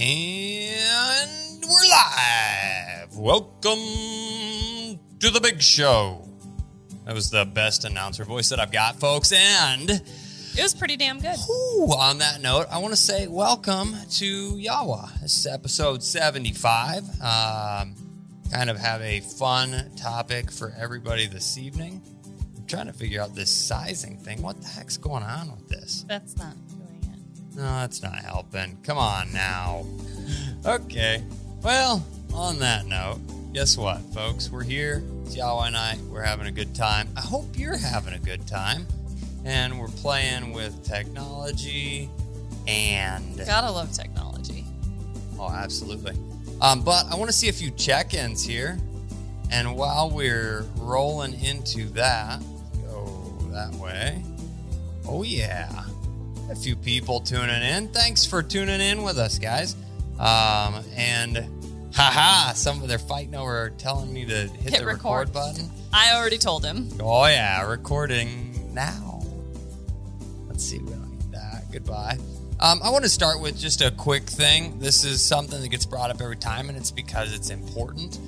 And we're live! Welcome to the big show. That was the best announcer voice that I've got, folks, and it was pretty damn good. Ooh, on that note, I want to say welcome to Yawa. This is episode 75. Kind of have a fun topic for everybody this evening. I'm trying to figure out this sizing thing. What the heck's going on with this? That's not doing it. No, that's not helping. Come on now. Okay. Well, on that note, guess what, folks? We're here. It's Yawa and I. We're having a good time. I hope you're having a good time. And we're playing with technology and... Gotta love technology. Oh, absolutely. But I want to see a few check-ins here. And while we're rolling into that, go that way. Oh, yeah. A few people tuning in. Thanks for tuning in with us, guys. Some of their fighting over telling me to hit the record button. I already told him. Oh, yeah. Recording now. Let's see. We don't need that. Goodbye. I want to start with just a quick thing. This is something that gets brought up every time, and it's because it's important.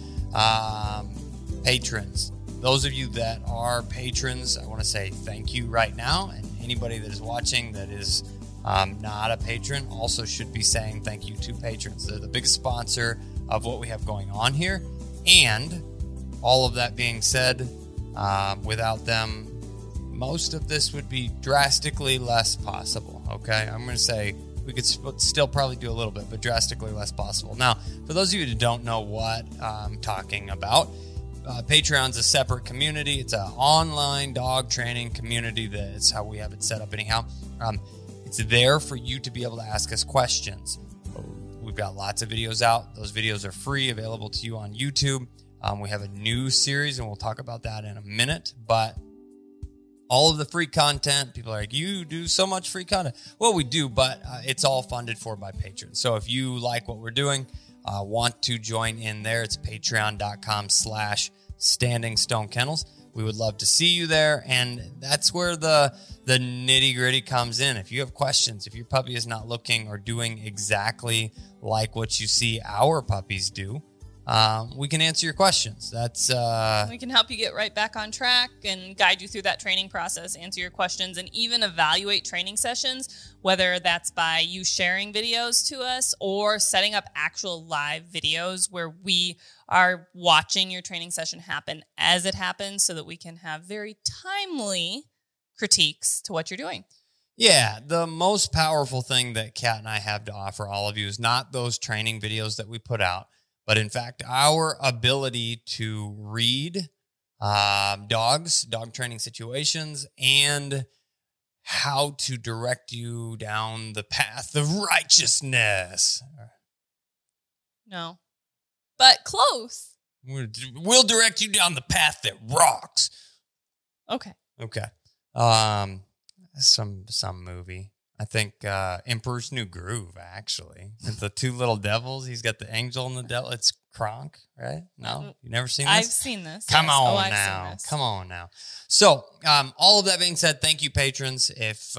Patrons. Those of you that are patrons, I want to say thank you right now. And anybody that is watching that is not a patron also should be saying thank you to patrons. They're the biggest sponsor of what we have going on here. And all of that being said, without them, most of this would be drastically less possible. Okay, I'm going to say we could still probably do a little bit, but drastically less possible. Now, for those of you that don't know what I'm talking about, Patreon's a separate community. It's an online dog training community. That's how we have it set up anyhow. It's there for you to be able to ask us questions. We've got lots of videos out. Those videos are free, available to you on YouTube. We have a new series, and we'll talk about that in a minute. But all of the free content, people are like, you do so much free content. Well, we do, but it's all funded for by patrons. So if you like what we're doing, want to join in there, it's patreon.com/StandingStoneKennels. We would love to see you there, and that's where the nitty-gritty comes in. If you have questions, if your puppy is not looking or doing exactly like what you see our puppies do, we can answer your questions. That's we can help you get right back on track and guide you through that training process, answer your questions, and even evaluate training sessions, whether that's by you sharing videos to us or setting up actual live videos where we are watching your training session happen as it happens so that we can have very timely critiques to what you're doing. Yeah, the most powerful thing that Kat and I have to offer all of you is not those training videos that we put out, but in fact, our ability to read dogs, dog training situations, and how to direct you down the path of righteousness. No, but close. We'll direct you down the path that rocks. Okay. Okay. Some movie. I think Emperor's New Groove, actually. It's the two little devils. He's got the angel and the devil. It's Kronk, right? No? You've never seen this? I've seen this. Come on now. So, all of that being said, thank you, patrons. If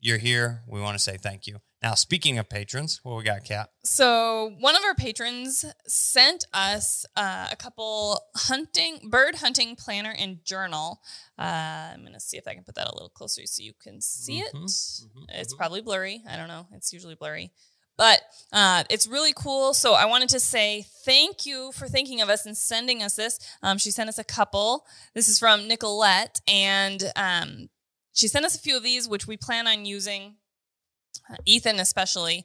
you're here, we want to say thank you. Now, speaking of patrons, what we got, Kat? So, one of our patrons sent us a couple bird hunting planner and journal. I'm going to see if I can put that a little closer so you can see it. It's probably blurry. I don't know. It's usually blurry. But it's really cool. So, I wanted to say thank you for thinking of us and sending us this. She sent us a couple. This is from Nicolette. And she sent us a few of these, which we plan on using. Ethan especially,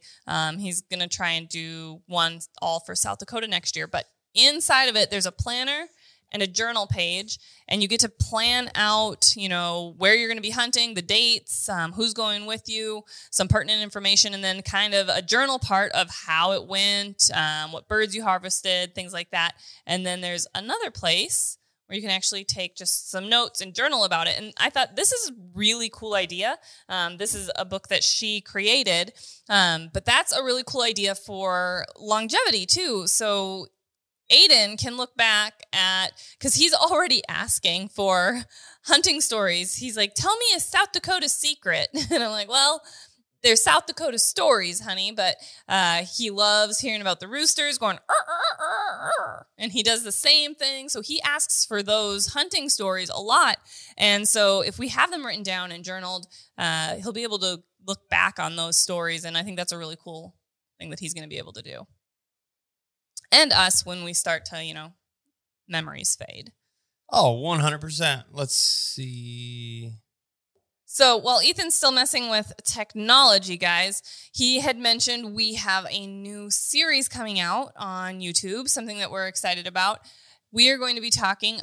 he's going to try and do one all for South Dakota next year. But inside of it, there's a planner and a journal page, and you get to plan out, where you're going to be hunting, the dates, who's going with you, some pertinent information, and then kind of a journal part of how it went, what birds you harvested, things like that. And then there's another place where you can actually take just some notes and journal about it. And I thought this is a really cool idea. This is a book that she created, but that's a really cool idea for longevity too. So Aiden can look back at, because he's already asking for hunting stories. He's like, tell me a South Dakota secret. And I'm like, well, They're South Dakota stories, honey, but he loves hearing about the roosters going, and he does the same thing. So he asks for those hunting stories a lot. And so if we have them written down and journaled, he'll be able to look back on those stories. And I think that's a really cool thing that he's going to be able to do. And us when we start to, you know, memories fade. Oh, 100%. Let's see. So while Ethan's still messing with technology, guys, he had mentioned we have a new series coming out on YouTube, something that we're excited about. We are going to be talking,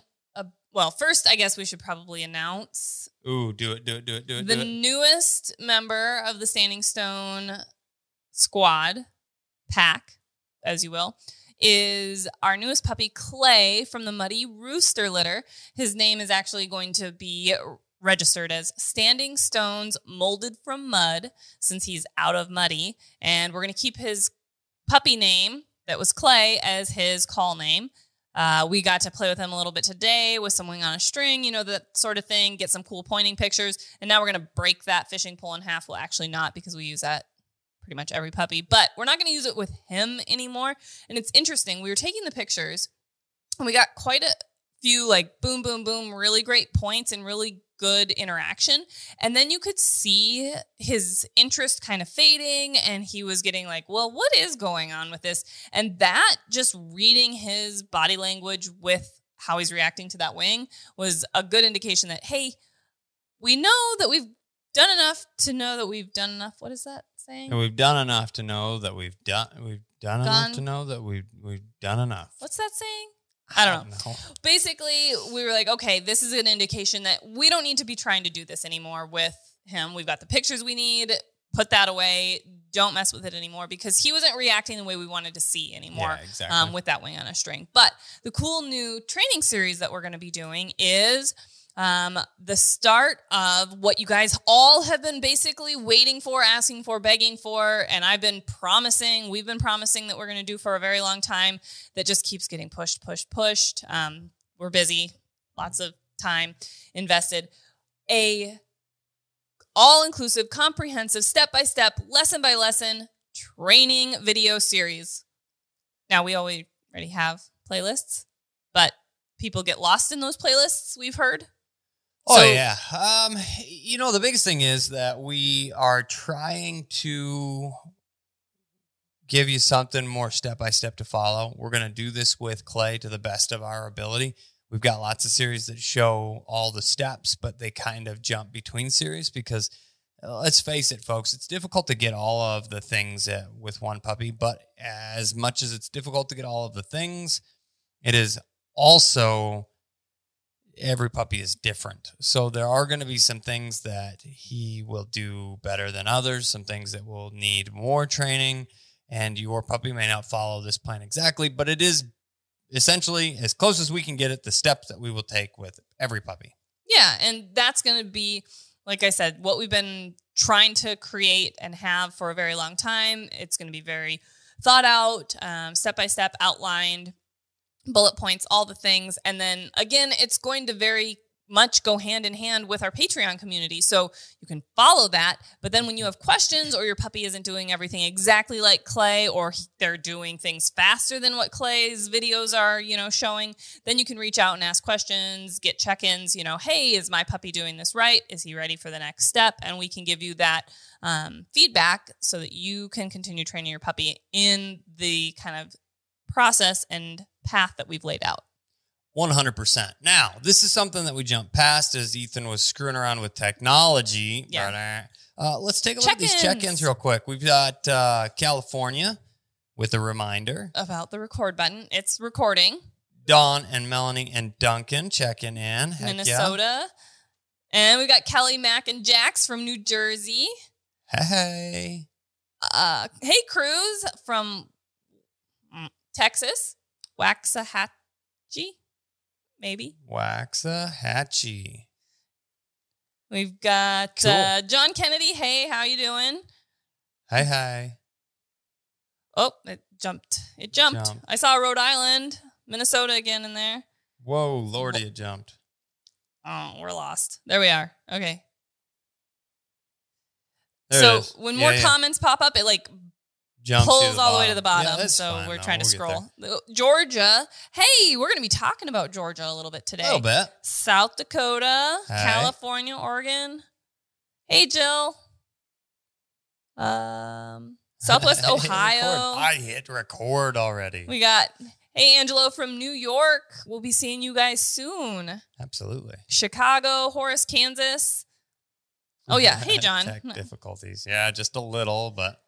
well, first, I guess we should probably announce. Ooh, do it. The newest member of the Standing Stone squad, pack, as you will, is our newest puppy, Clay, from the Muddy Rooster litter. His name is actually going to be registered as Standing Stones Molded from Mud, since he's out of Muddy. And we're going to keep his puppy name, that was Clay, as his call name. We got to play with him a little bit today with some wing on a string, you know, that sort of thing, get some cool pointing pictures. And now we're going to break that fishing pole in half. Well, actually not, because we use that pretty much every puppy, but we're not going to use it with him anymore. And it's interesting. We were taking the pictures and we got quite a few like boom, boom, boom, really great points and really good interaction. And then you could see his interest kind of fading and he was getting like, well, what is going on with this? And that, just reading his body language with how he's reacting to that wing, was a good indication that, hey, we know that we've done enough to know that we've done enough. What is that saying? And we've done enough to know that we've done enough to know that we've done enough. What's that saying? I don't know. Basically, we were like, okay, this is an indication that we don't need to be trying to do this anymore with him. We've got the pictures we need. Put that away. Don't mess with it anymore, because he wasn't reacting the way we wanted to see anymore. Yeah, exactly. With that wing on a string. But the cool new training series that we're going to be doing is the start of what you guys all have been basically waiting for, asking for, begging for, and I've been promising, we've been promising that we're going to do for a very long time, that just keeps getting pushed. We're busy, lots of time invested. A all-inclusive, comprehensive, step-by-step, lesson-by-lesson training video series. Now, we already have playlists, but people get lost in those playlists, we've heard. Oh, yeah. You know, the biggest thing is that we are trying to give you something more step-by-step to follow. We're going to do this with Clay to the best of our ability. We've got lots of series that show all the steps, but they kind of jump between series because, let's face it, folks, it's difficult to get all of the things with one puppy, but as much as it's difficult to get all of the things, it is also, every puppy is different. So there are going to be some things that he will do better than others, some things that will need more training, and your puppy may not follow this plan exactly, but it is essentially, as close as we can get it, the steps that we will take with every puppy. Yeah, and that's going to be, like I said, what we've been trying to create and have for a very long time. It's going to be very thought out, step-by-step, outlined, bullet points, all the things. And then again, it's going to very much go hand in hand with our Patreon community. So you can follow that. But then when you have questions or your puppy isn't doing everything exactly like Clay, or they're doing things faster than what Clay's videos are, you know, showing, then you can reach out and ask questions, get check-ins, you know, hey, is my puppy doing this right? Is he ready for the next step? And we can give you that feedback so that you can continue training your puppy in the kind of process and path that we've laid out. 100%. Now, this is something that we jumped past as Ethan was screwing around with technology. Yeah. Let's take a look at these check-ins real quick. We've got California with a reminder about the record button. It's recording. Dawn and Melanie and Duncan checking in. Heck, Minnesota. Yeah. And we've got Kelly, Mac, and Jax from New Jersey. Hey. Hey, Cruz from Texas. Waxahachie, maybe. Waxahachie. We've got cool. John Kennedy. Hey, how you doing? Hi. Oh, it jumped. I saw Rhode Island, Minnesota again in there. Whoa, Lordy, it jumped. Oh, we're lost. There we are. Okay. So when more comments pop up, it like pulls all the way to the bottom. Yeah, so fine. We're trying to scroll. Georgia. Hey, we're going to be talking about Georgia a little bit today. A little bit. South Dakota, California, Oregon. Hey, Jill. Southwest Ohio. I hit record already. We got, hey, Angelo from New York. We'll be seeing you guys soon. Absolutely. Chicago, Horace, Kansas. Oh, yeah. Hey, John. Tech difficulties. Yeah, just a little, but.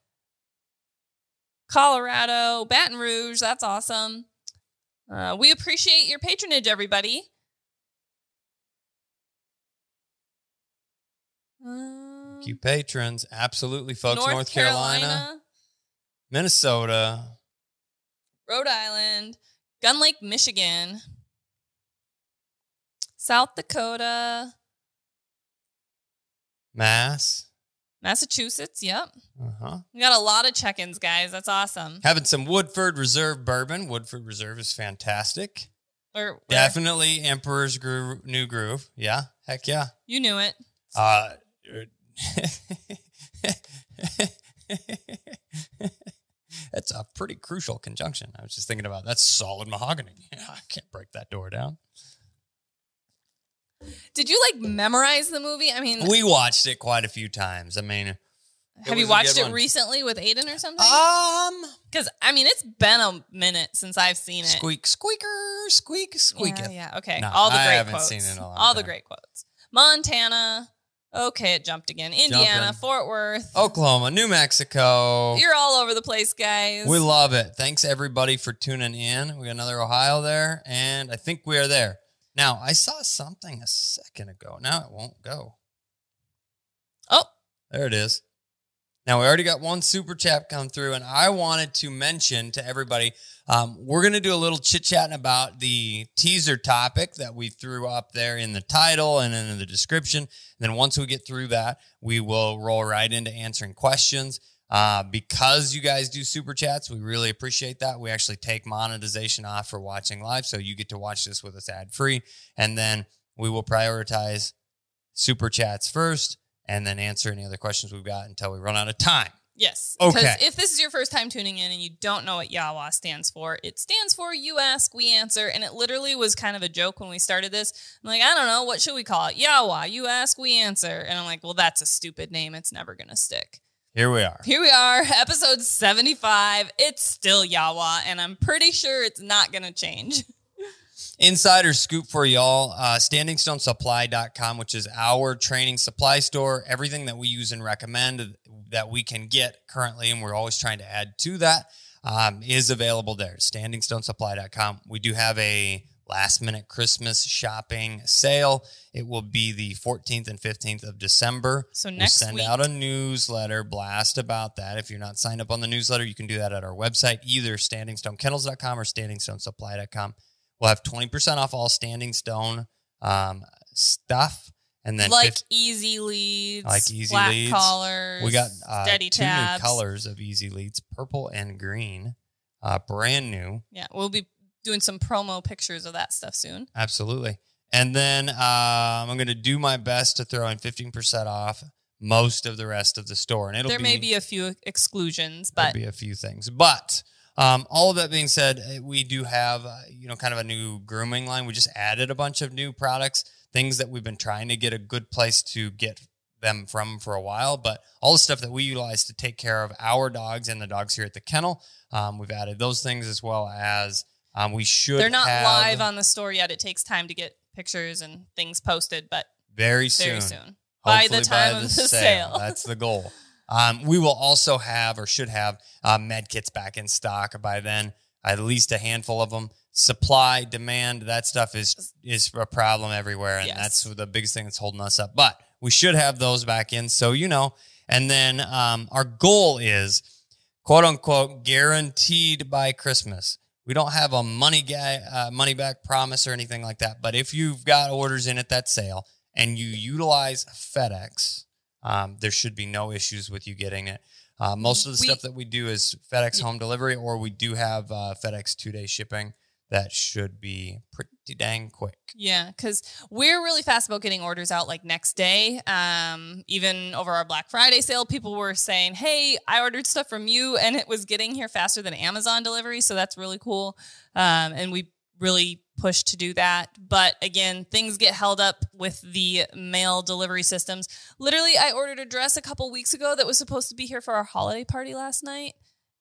Colorado, Baton Rouge. That's awesome. We appreciate your patronage, everybody. Thank you, patrons. Absolutely, folks. North Carolina, Minnesota, Rhode Island, Gun Lake, Michigan, South Dakota, Massachusetts, yep. Uh-huh. We got a lot of check-ins, guys. That's awesome. Having some Woodford Reserve bourbon. Woodford Reserve is fantastic. Or definitely Emperor's New Groove. Yeah, heck yeah. You knew it. That's a pretty crucial conjunction. I was just thinking about that's solid mahogany. I can't break that door down. Did you like memorize the movie? I mean, we watched it quite a few times. I mean, have you watched it recently with Aiden or something? Because I mean, it's been a minute since I've seen it. Squeak, squeaker, squeak, squeak. Yeah. Okay. No, all the great quotes. I haven't seen it in a long time. All the great quotes. Montana. Okay, it jumped again. Indiana, Fort Worth. Oklahoma, New Mexico. You're all over the place, guys. We love it. Thanks, everybody, for tuning in. We got another Ohio there, and I think we are there. Now, I saw something a second ago. Now it won't go. Oh. There it is. Now, we already got one super chat come through, and I wanted to mention to everybody, we're going to do a little chit-chatting about the teaser topic that we threw up there in the title and in the description. And then once we get through that, we will roll right into answering questions. Because you guys do super chats, we really appreciate that. We actually take monetization off for watching live, so you get to watch this with us ad-free. And then we will prioritize super chats first, and then answer any other questions we've got until we run out of time. Yes. Okay. Because if this is your first time tuning in and you don't know what Yawa stands for, it stands for You Ask, We Answer. And it literally was kind of a joke when we started this. I'm like, I don't know. What should we call it? Yawa, You Ask, We Answer. And I'm like, well, that's a stupid name. It's never going to stick. Here we are. Here we are. Episode 75. It's still Yawa. And I'm pretty sure it's not going to change. Insider scoop for y'all, StandingStoneSupply.com, which is our training supply store. Everything that we use and recommend that we can get currently, and we're always trying to add to that, is available there, StandingStoneSupply.com. We do have a last-minute Christmas shopping sale. It will be the 14th and 15th of December. So next week. We'll send out a newsletter blast about that. If you're not signed up on the newsletter, you can do that at our website, either StandingStoneKennels.com or StandingStoneSupply.com. We'll have 20% off all Standing Stone stuff, and then like Easy Leads, black leads. Collars. We got steady tabs. New colors of Easy Leads, purple and green, brand new. Yeah, we'll be doing some promo pictures of that stuff soon. Absolutely, and then I'm going to do my best to throw in 15% off most of the rest of the store, and there may be a few exclusions, but there'll be a few things, but. All of that being said, we do have, kind of a new grooming line. We just added a bunch of new products, things that we've been trying to get a good place to get them from for a while. But all the stuff that we utilize to take care of our dogs and the dogs here at the kennel, we've added those things as well as we should. They're not live on the store yet. It takes time to get pictures and things posted, but very soon. By the time of the sale. That's the goal. We will also have, or should have, med kits back in stock by then. At least a handful of them. Supply, demand, that stuff is a problem everywhere, and that's the biggest thing that's holding us up. But we should have those back in, so And then our goal is, quote unquote, guaranteed by Christmas. We don't have a money back promise or anything like that. But if you've got orders in at that sale and you utilize FedEx. There should be no issues with you getting it. Most of the stuff that we do is FedEx home delivery, or we do have FedEx 2-day shipping. That should be pretty pretty dang quick. Yeah, because we're really fast about getting orders out like next day. Even over our Black Friday sale, people were saying, hey, I ordered stuff from you and it was getting here faster than Amazon delivery. So that's really cool. And we really pushed to do that. But again, things get held up with the mail delivery systems. Literally, I ordered a dress a couple weeks ago that was supposed to be here for our holiday party last night.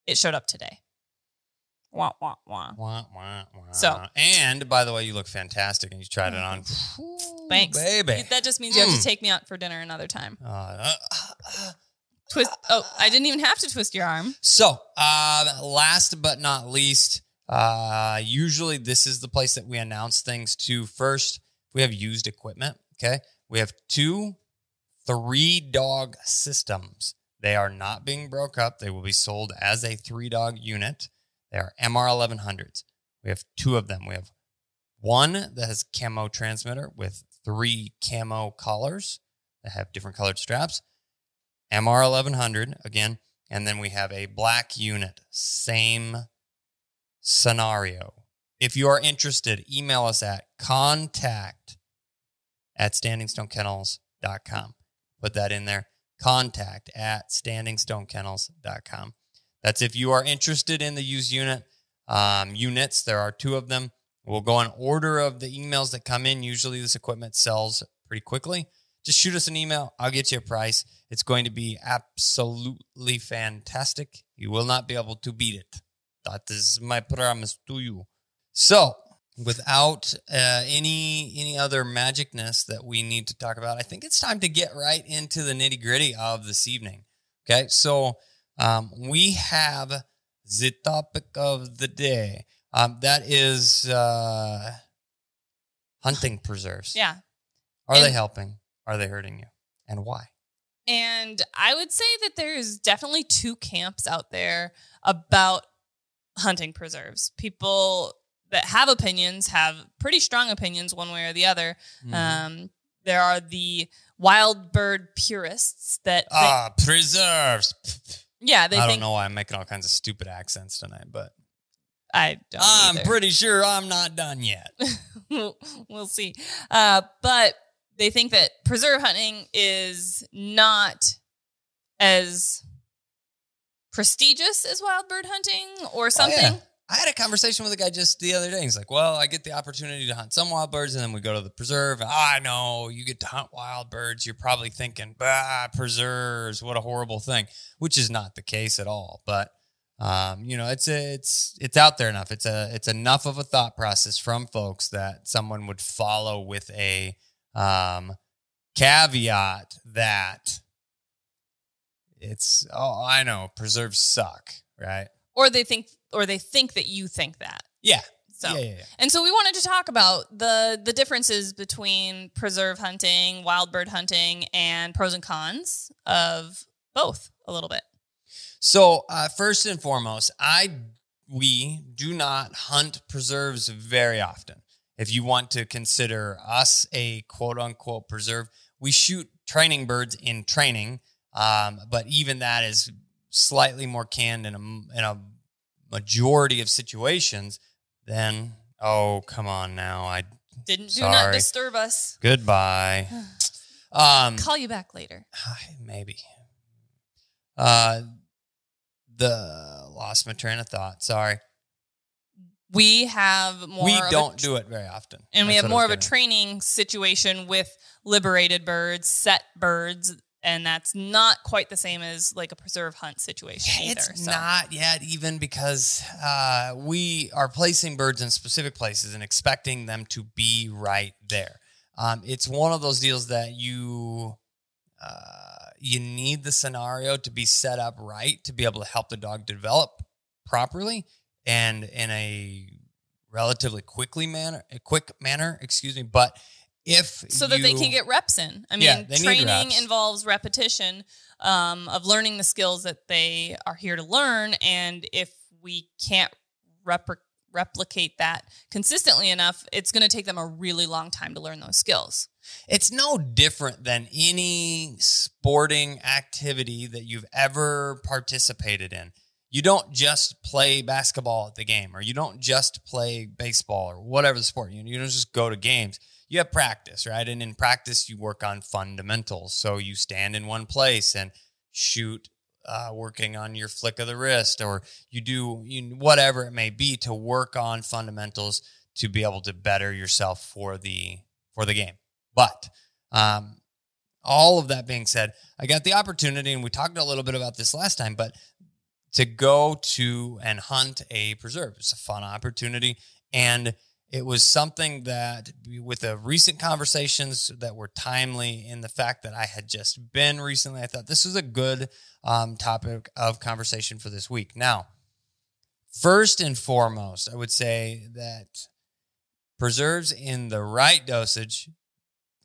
It showed up today. Wah, wah, wah. Wah, wah, wah. So, and by the way, you look fantastic and you tried it on. Thanks. Baby. That just means you have to take me out for dinner another time. Twist. Oh, I didn't even have to twist your arm. So, last but not least, usually this is the place that we announce things to first. We have used equipment. Okay. We have 2 3-dog systems. They are not being broke up. They will be sold as a 3-dog unit. They are MR1100s. We have 2 of them. We have one that has a camo transmitter with 3 camo collars that have different colored straps. MR1100 again. And then we have a black unit. Same scenario. If you are interested, email us at contact@StandingStoneKennels.com. Put that in there. Contact@StandingStoneKennels.com. That's if you are interested in the used unit. Units, there are 2 of them. We'll go in order of the emails that come in. Usually this equipment sells pretty quickly. Just shoot us an email. I'll get you a price. It's going to be absolutely fantastic. You will not be able to beat it. That is my promise to you. So without any other magicness that we need to talk about, I think it's time to get right into the nitty gritty of this evening. Okay, so... we have the topic of the day. That is hunting preserves. Yeah. Are they helping? Are they hurting you? And why? And I would say that there's definitely 2 camps out there about hunting preserves. People that have opinions have pretty strong opinions one way or the other. Mm-hmm. There are the wild bird purists that... preserves. Yeah, they I don't know why I'm making all kinds of stupid accents tonight, but I don't I'm pretty sure I'm not done yet. We'll see. But they think that preserve hunting is not as prestigious as wild bird hunting or something. Oh, yeah. I had a conversation with a guy just the other day. He's like, well, I get the opportunity to hunt some wild birds, and then we go to the preserve. I know you get to hunt wild birds. You're probably thinking, bah, preserves, what a horrible thing, which is not the case at all. But, you know, it's out there enough. It's enough of a thought process from folks that someone would follow with a caveat that it's, oh, I know, preserves suck, right? Or they think that you think that. Yeah. So, yeah. And so we wanted to talk about the differences between preserve hunting, wild bird hunting, and pros and cons of both a little bit. So first and foremost, we do not hunt preserves very often. If you want to consider us a quote unquote preserve, we shoot training birds in training, but even that is slightly more canned in a majority of situations, then, oh, come on now. Not disturb us. Goodbye. Call you back later. Maybe. Lost my train of thought. Sorry. We have more. We don't do it very often. And we have more of a training situation with liberated birds, set birds. And that's not quite the same as like a preserve hunt situation either. It's not yet, even because we are placing birds in specific places and expecting them to be right there. It's one of those deals that you need the scenario to be set up right to be able to help the dog develop properly and in a relatively quick manner. Excuse me, but. So that they can get reps in. I mean, training involves repetition of learning the skills that they are here to learn. And if we can't replicate that consistently enough, it's going to take them a really long time to learn those skills. It's no different than any sporting activity that you've ever participated in. you don't just play basketball at the game, or you don't just play baseball or whatever the sport. You don't just go to games. You have practice, right? And in practice, you work on fundamentals. So you stand in one place and shoot, working on your flick of the wrist, or you do whatever it may be to work on fundamentals to be able to better yourself for the game. But all of that being said, I got the opportunity, and we talked a little bit about this last time, but to go to and hunt a preserve. It's a fun opportunity, and it was something that, with the recent conversations that were timely in the fact that I had just been recently, I thought this is a good topic of conversation for this week. Now, first and foremost, I would say that preserves in the right dosage,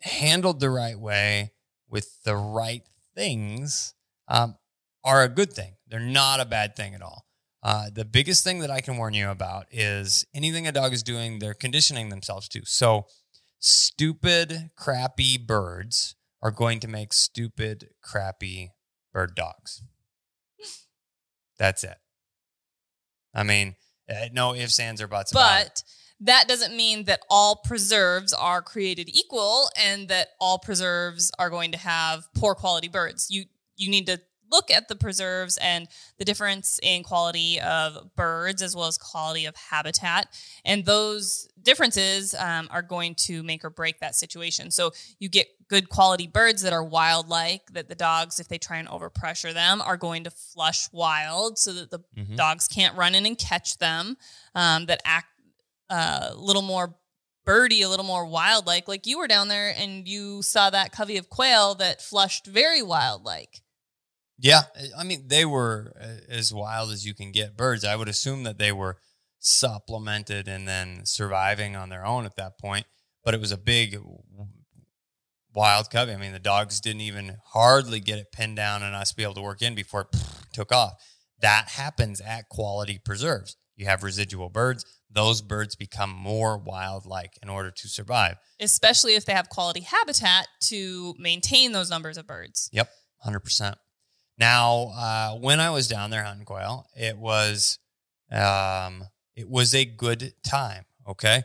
handled the right way with the right things, are a good thing. They're not a bad thing at all. The biggest thing that I can warn you about is anything a dog is doing, they're conditioning themselves to. So stupid, crappy birds are going to make stupid, crappy bird dogs. That's it. I mean, no ifs, ands, or buts about it. That doesn't mean that all preserves are created equal and that all preserves are going to have poor quality birds. You need to look at the preserves and the difference in quality of birds as well as quality of habitat. And those differences are going to make or break that situation. So you get good quality birds that are wild-like, that the dogs, if they try and overpressure them, are going to flush wild so that the dogs can't run in and catch them, that act a little more birdy, a little more wild-like. Like you were down there and you saw that covey of quail that flushed very wild-like. Yeah, I mean, they were as wild as you can get birds. I would assume that they were supplemented and then surviving on their own at that point, but it was a big wild covey. I mean, the dogs didn't even hardly get it pinned down and us be able to work in before it took off. That happens at quality preserves. You have residual birds. Those birds become more wild-like in order to survive. Especially if they have quality habitat to maintain those numbers of birds. Yep, 100%. Now, when I was down there hunting quail, it was a good time, okay?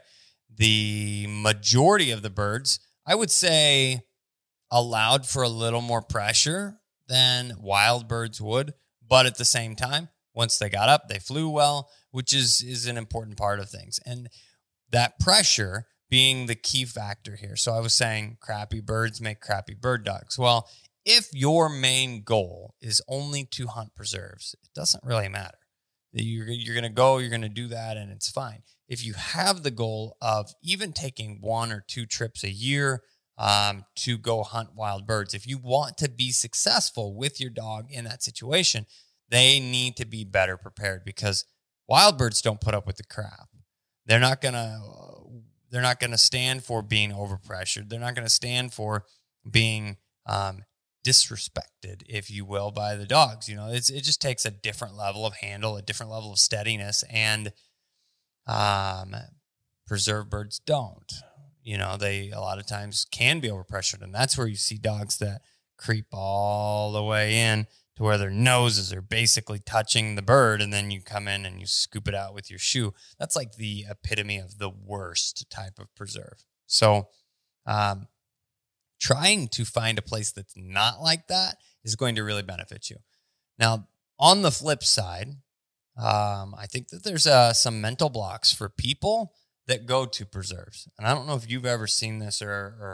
The majority of the birds, I would say, allowed for a little more pressure than wild birds would, but at the same time, once they got up, they flew well, which is an important part of things. And that pressure being the key factor here. So I was saying crappy birds make crappy bird dogs. Well, if your main goal is only to hunt preserves, it doesn't really matter. You're going to go, you're going to do that, and it's fine. If you have the goal of even taking one or two trips a year to go hunt wild birds, if you want to be successful with your dog in that situation, they need to be better prepared because wild birds don't put up with the crap. They're not going to stand for being overpressured. They're not going to stand for being disrespected, if you will, by the dogs. It just takes a different level of handle, a different level of steadiness, and preserve birds don't. They a lot of times can be overpressured, and that's where you see dogs that creep all the way in to where their noses are basically touching the bird, and then you come in and you scoop it out with your shoe. That's like the epitome of the worst type of preserve. So, trying to find a place that's not like that is going to really benefit you. Now, on the flip side, I think that there's some mental blocks for people that go to preserves. And I don't know if you've ever seen this or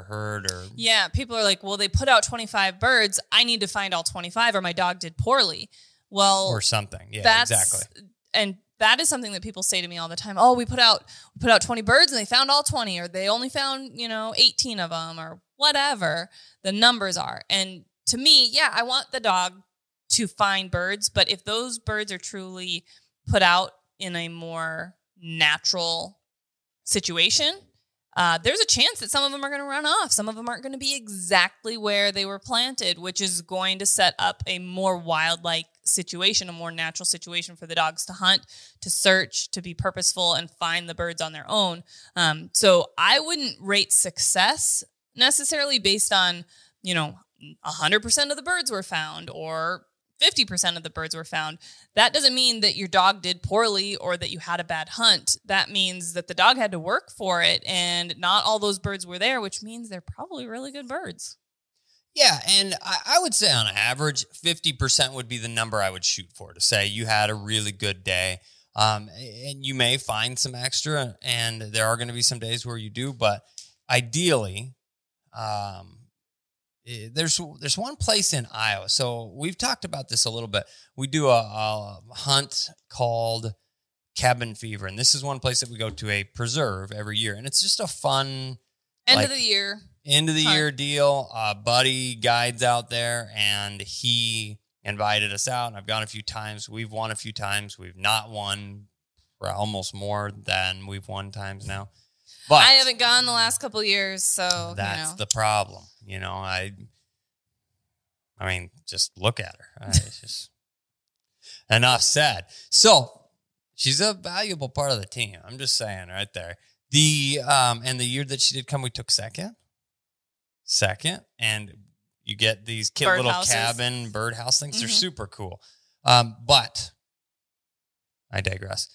heard or... Yeah, people are like, well, they put out 25 birds. I need to find all 25 or my dog did poorly. Well... Or something. Yeah, exactly. And that is something that people say to me all the time. Oh, we put out 20 birds and they found all 20, or they only found, 18 of them, or whatever the numbers are. And to me, yeah, I want the dog to find birds, but if those birds are truly put out in a more natural situation, there's a chance that some of them are going to run off. Some of them aren't going to be exactly where they were planted, which is going to set up a more wild-like situation, a more natural situation for the dogs to hunt, to search, to be purposeful and find the birds on their own. So I wouldn't rate success necessarily based on, 100% of the birds were found or 50% of the birds were found. That doesn't mean that your dog did poorly or that you had a bad hunt. That means that the dog had to work for it, and not all those birds were there, which means they're probably really good birds. Yeah, and I would say on average, 50% would be the number I would shoot for, to say you had a really good day. And you may find some extra, and there are going to be some days where you do, but ideally, there's one place in Iowa. So we've talked about this a little bit. We do a hunt called Cabin Fever, and this is one place that we go to a preserve every year, and it's just a fun end of the year deal. Buddy guides out there, and he invited us out, and I've gone a few times. We've won a few times. We've not won for almost more than we've won times now. But I haven't gone the last couple of years, so that's the problem. You know, I mean, just look at her. It's just enough said. So she's a valuable part of the team. I'm just saying right there. And the year that she did come, we took second, and you get these cute little cabin birdhouse things. Mm-hmm. They're super cool. But I digress.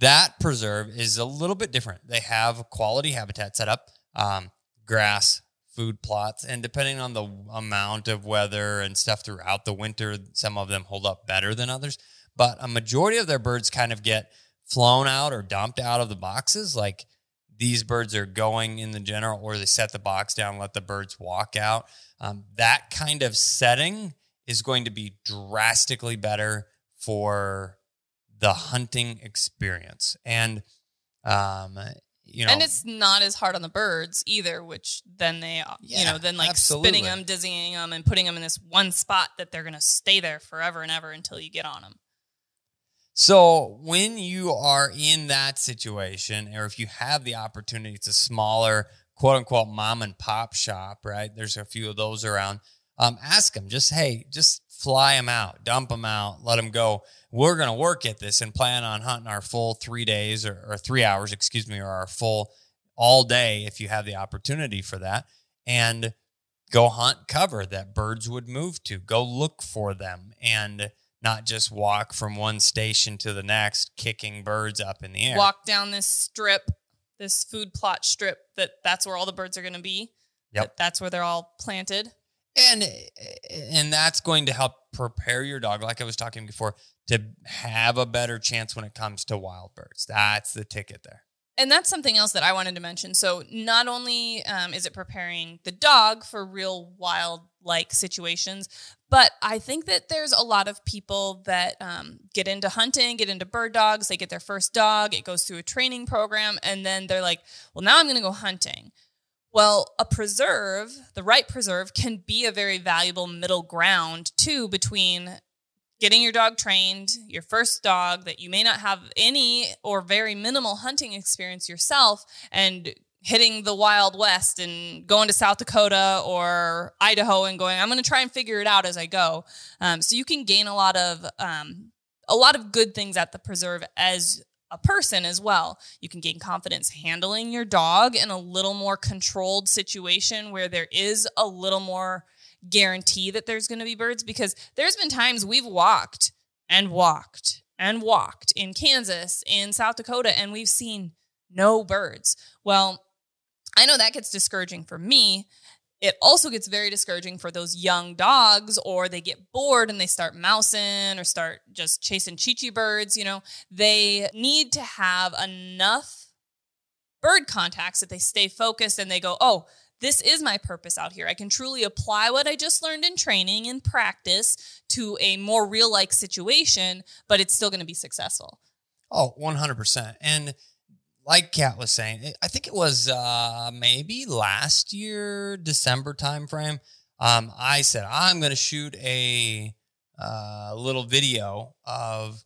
That preserve is a little bit different. They have quality habitat set up, grass, food plots, and depending on the amount of weather and stuff throughout the winter, some of them hold up better than others. But a majority of their birds kind of get flown out or dumped out of the boxes. Like, these birds are going in the general, or they set the box down, let the birds walk out. That kind of setting is going to be drastically better for the hunting experience. And, and it's not as hard on the birds either, which then absolutely. Spinning them, dizzying them, and putting them in this one spot that they're going to stay there forever and ever until you get on them. So when you are in that situation, or if you have the opportunity, it's a smaller, quote unquote, mom and pop shop, right? There's a few of those around. Ask them, just fly them out, dump them out, let them go. We're going to work at this and plan on hunting our full 3 days or 3 hours, or our full all day if you have the opportunity for that. And go hunt cover that birds would move to. Go look for them and not just walk from one station to the next, kicking birds up in the air. Walk down this strip, this food plot strip, that's where all the birds are going to be. Yep. That's where they're all planted. And that's going to help prepare your dog, like I was talking before, to have a better chance when it comes to wild birds. That's the ticket there. And that's something else that I wanted to mention. So not only is it preparing the dog for real wild-like situations, but I think that there's a lot of people that get into hunting, get into bird dogs. They get their first dog. It goes through a training program, and then they're like, well, now I'm going to go hunting. Well, a preserve, the right preserve, can be a very valuable middle ground, too, between getting your dog trained, your first dog that you may not have any or very minimal hunting experience yourself, and hitting the Wild West and going to South Dakota or Idaho and going, I'm going to try and figure it out as I go. So you can gain a lot of good things at the preserve as a person as well. You can gain confidence handling your dog in a little more controlled situation where there is a little more guarantee that there's going to be birds, because there's been times we've walked and walked and walked in Kansas, in South Dakota, and we've seen no birds. Well, I know that gets discouraging for me. It also gets very discouraging for those young dogs, or they get bored and they start mousing or start just chasing chichi birds. You know, they need to have enough bird contacts that they stay focused and they go, oh, this is my purpose out here. I can truly apply what I just learned in training and practice to a more real-like situation, but it's still going to be successful. Oh, 100%. And like Kat was saying, I think it was maybe last year, December timeframe, I said, I'm going to shoot a little video of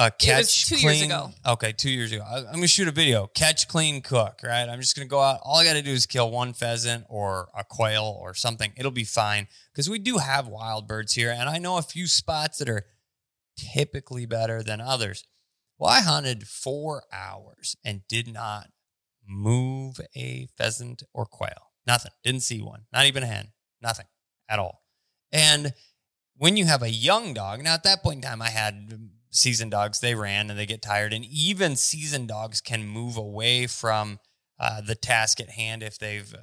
a catch. It was 2 years ago. Okay, 2 years ago. I'm going to shoot a video, catch, clean, cook, right? I'm just going to go out. All I got to do is kill one pheasant or a quail or something. It'll be fine, because we do have wild birds here, and I know a few spots that are typically better than others. Well, I hunted 4 hours and did not move a pheasant or quail. Nothing. Didn't see one. Not even a hen. Nothing at all. And when you have a young dog, now at that point in time, I had seasoned dogs, they ran and they get tired. And even seasoned dogs can move away from the task at hand if they've,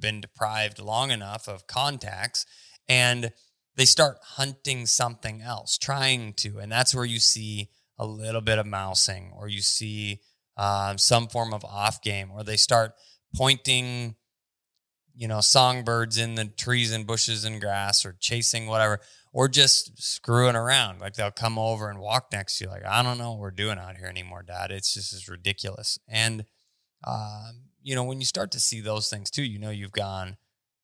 been deprived long enough of contacts, and they start hunting something else, trying to. And that's where you see a little bit of mousing, or you see some form of off game, or they start pointing, songbirds in the trees and bushes and grass, or chasing whatever, or just screwing around. Like they'll come over and walk next to you. Like, I don't know what we're doing out here anymore, Dad. It's just is ridiculous. And, when you start to see those things too, you've gone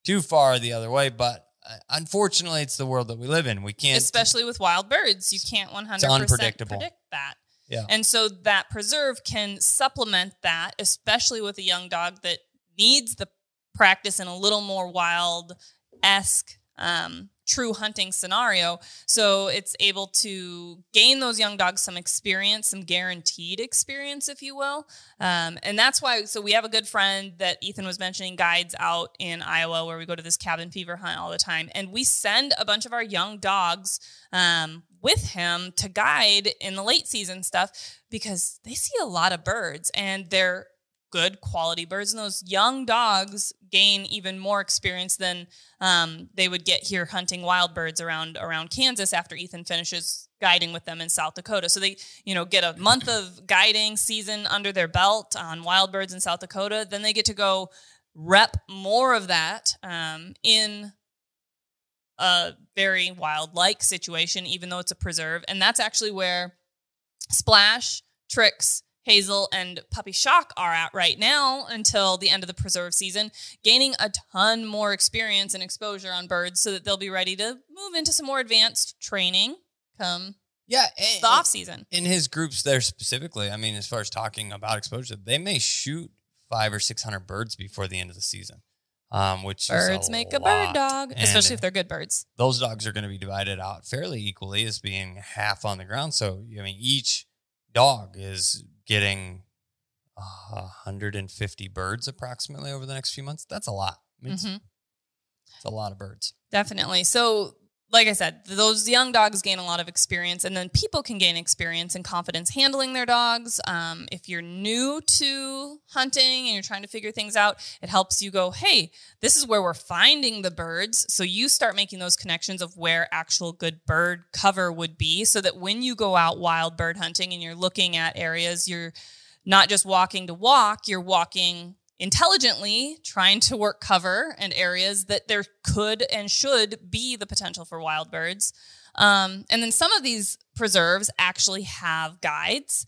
too far the other way, but unfortunately it's the world that we live in. We can't, especially with wild birds, you can't 100% predict that. Yeah. And so that preserve can supplement that, especially with a young dog that needs the practice in a little more wild-esque, true hunting scenario. So it's able to gain those young dogs some experience, some guaranteed experience, if you will. And that's why, so we have a good friend that Ethan was mentioning, guides out in Iowa, where we go to this cabin fever hunt all the time. And we send a bunch of our young dogs, with him to guide in the late season stuff, because they see a lot of birds and they're good quality birds. And those young dogs gain even more experience than they would get here hunting wild birds around Kansas after Ethan finishes guiding with them in South Dakota. So they, get a month of guiding season under their belt on wild birds in South Dakota. Then they get to go rep more of that in a very wild-like situation, even though it's a preserve. And that's actually where Splash, Tricks, Hazel, and Puppy Shock are at right now until the end of the preserve season, gaining a ton more experience and exposure on birds so that they'll be ready to move into some more advanced training come the off season. In his groups there specifically, as far as talking about exposure, they may shoot 500 or 600 birds before the end of the season. Which birds make a bird dog, especially if they're good birds. Those dogs are going to be divided out fairly equally as being half on the ground. So, each dog is getting 150 birds approximately over the next few months. That's a lot. It's a lot of birds. Definitely. So, like I said, those young dogs gain a lot of experience, and then people can gain experience and confidence handling their dogs. If you're new to hunting and you're trying to figure things out, it helps you go, hey, this is where we're finding the birds. So you start making those connections of where actual good bird cover would be, so that when you go out wild bird hunting and you're looking at areas, you're not just walking to walk, you're walking intelligently, trying to work cover and areas that there could and should be the potential for wild birds. And then some of these preserves actually have guides.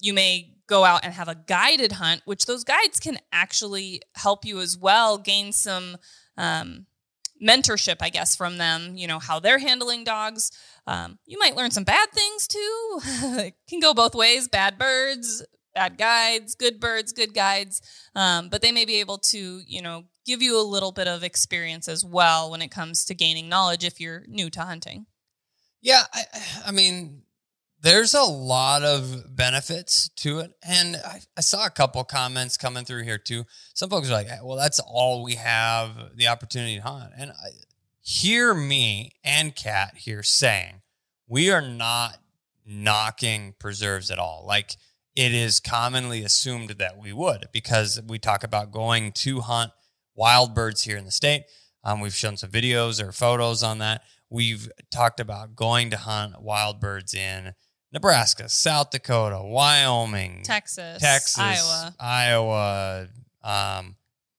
You may go out and have a guided hunt, which those guides can actually help you as well, gain some mentorship, I guess, from them, how they're handling dogs. You might learn some bad things too. It can go both ways, bad birds, bad guides, good birds, good guides. But they may be able to, give you a little bit of experience as well when it comes to gaining knowledge if you're new to hunting. Yeah. I mean, there's a lot of benefits to it. And I saw a couple comments coming through here too. Some folks are like, well, that's all we have the opportunity to hunt. And I hear me and Kat here saying, we are not knocking preserves at all. Like, it is commonly assumed that we would, because we talk about going to hunt wild birds here in the state. We've shown some videos or photos on that. We've talked about going to hunt wild birds in Nebraska, South Dakota, Wyoming, Texas, Iowa,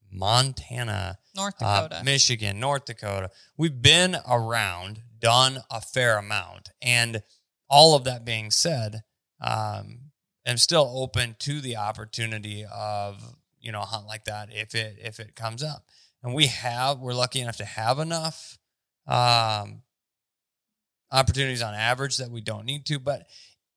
Montana, North Dakota, Michigan, North Dakota. We've been around, done a fair amount. And all of that being said, I'm still open to the opportunity of, a hunt like that if it comes up. And we're lucky enough to have enough opportunities on average that we don't need to. But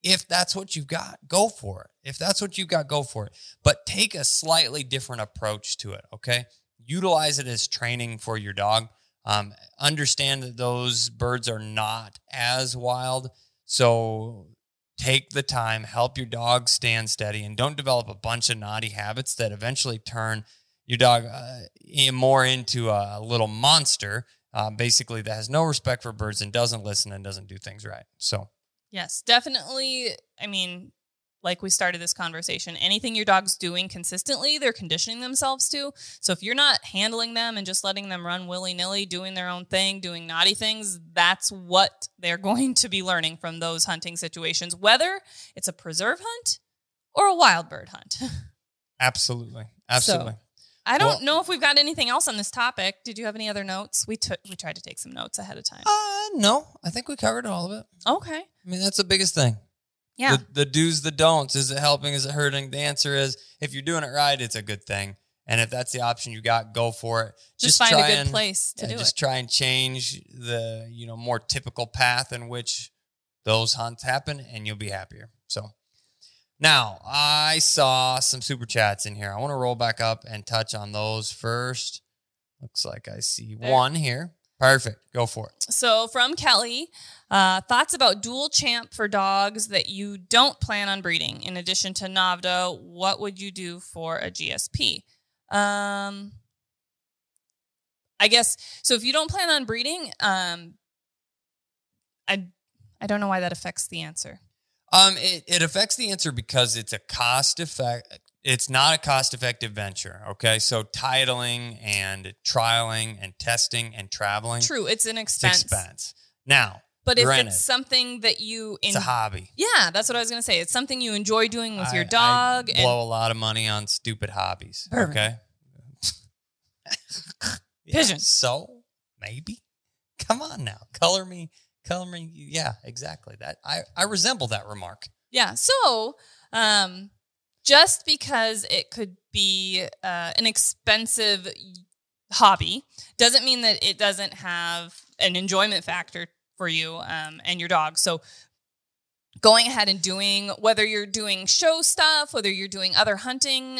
if that's what you've got, go for it. But take a slightly different approach to it, okay? Utilize it as training for your dog. Understand that those birds are not as wild. So take the time, help your dog stand steady, and don't develop a bunch of naughty habits that eventually turn your dog more into a little monster basically that has no respect for birds and doesn't listen and doesn't do things right. So yes, definitely. I mean, like we started this conversation, anything your dog's doing consistently, they're conditioning themselves to. So if you're not handling them and just letting them run willy-nilly, doing their own thing, doing naughty things, that's what they're going to be learning from those hunting situations, whether it's a preserve hunt or a wild bird hunt. Absolutely. Absolutely. So, I don't know if we've got anything else on this topic. Did you have any other notes? We tried to take some notes ahead of time. No, I think we covered all of it. Okay. I mean, that's the biggest thing. Yeah. The do's, the don'ts. Is it helping? Is it hurting? The answer is, if you're doing it right, it's a good thing. And if that's the option you got, go for it. Just find a good place to do it. Just try and change the, you know, more typical path in which those hunts happen, and you'll be happier. So now I saw some super chats in here. I want to roll back up and touch on those first. Looks like I see one here. Perfect. Go for it. So from Kelly, thoughts about dual champ for dogs that you don't plan on breeding. In addition to Navda, what would you do for a GSP? I guess, so if you don't plan on breeding, I don't know why that affects the answer. It affects the answer because it's a cost effect. It's not a cost-effective venture, okay? So titling and trialing and testing and traveling. True, it's an expense. It's expense. Now, but if granted, it's something that you... it's a hobby. Yeah, that's what I was going to say. It's something you enjoy doing with your dog. I blow a lot of money on stupid hobbies, okay? Yeah, pigeon. So, maybe. Come on now. Color me. Yeah, exactly. That I resemble that remark. Yeah, so... just because it could be an expensive hobby doesn't mean that it doesn't have an enjoyment factor for you and your dog. So going ahead and doing, whether you're doing show stuff, whether you're doing other hunting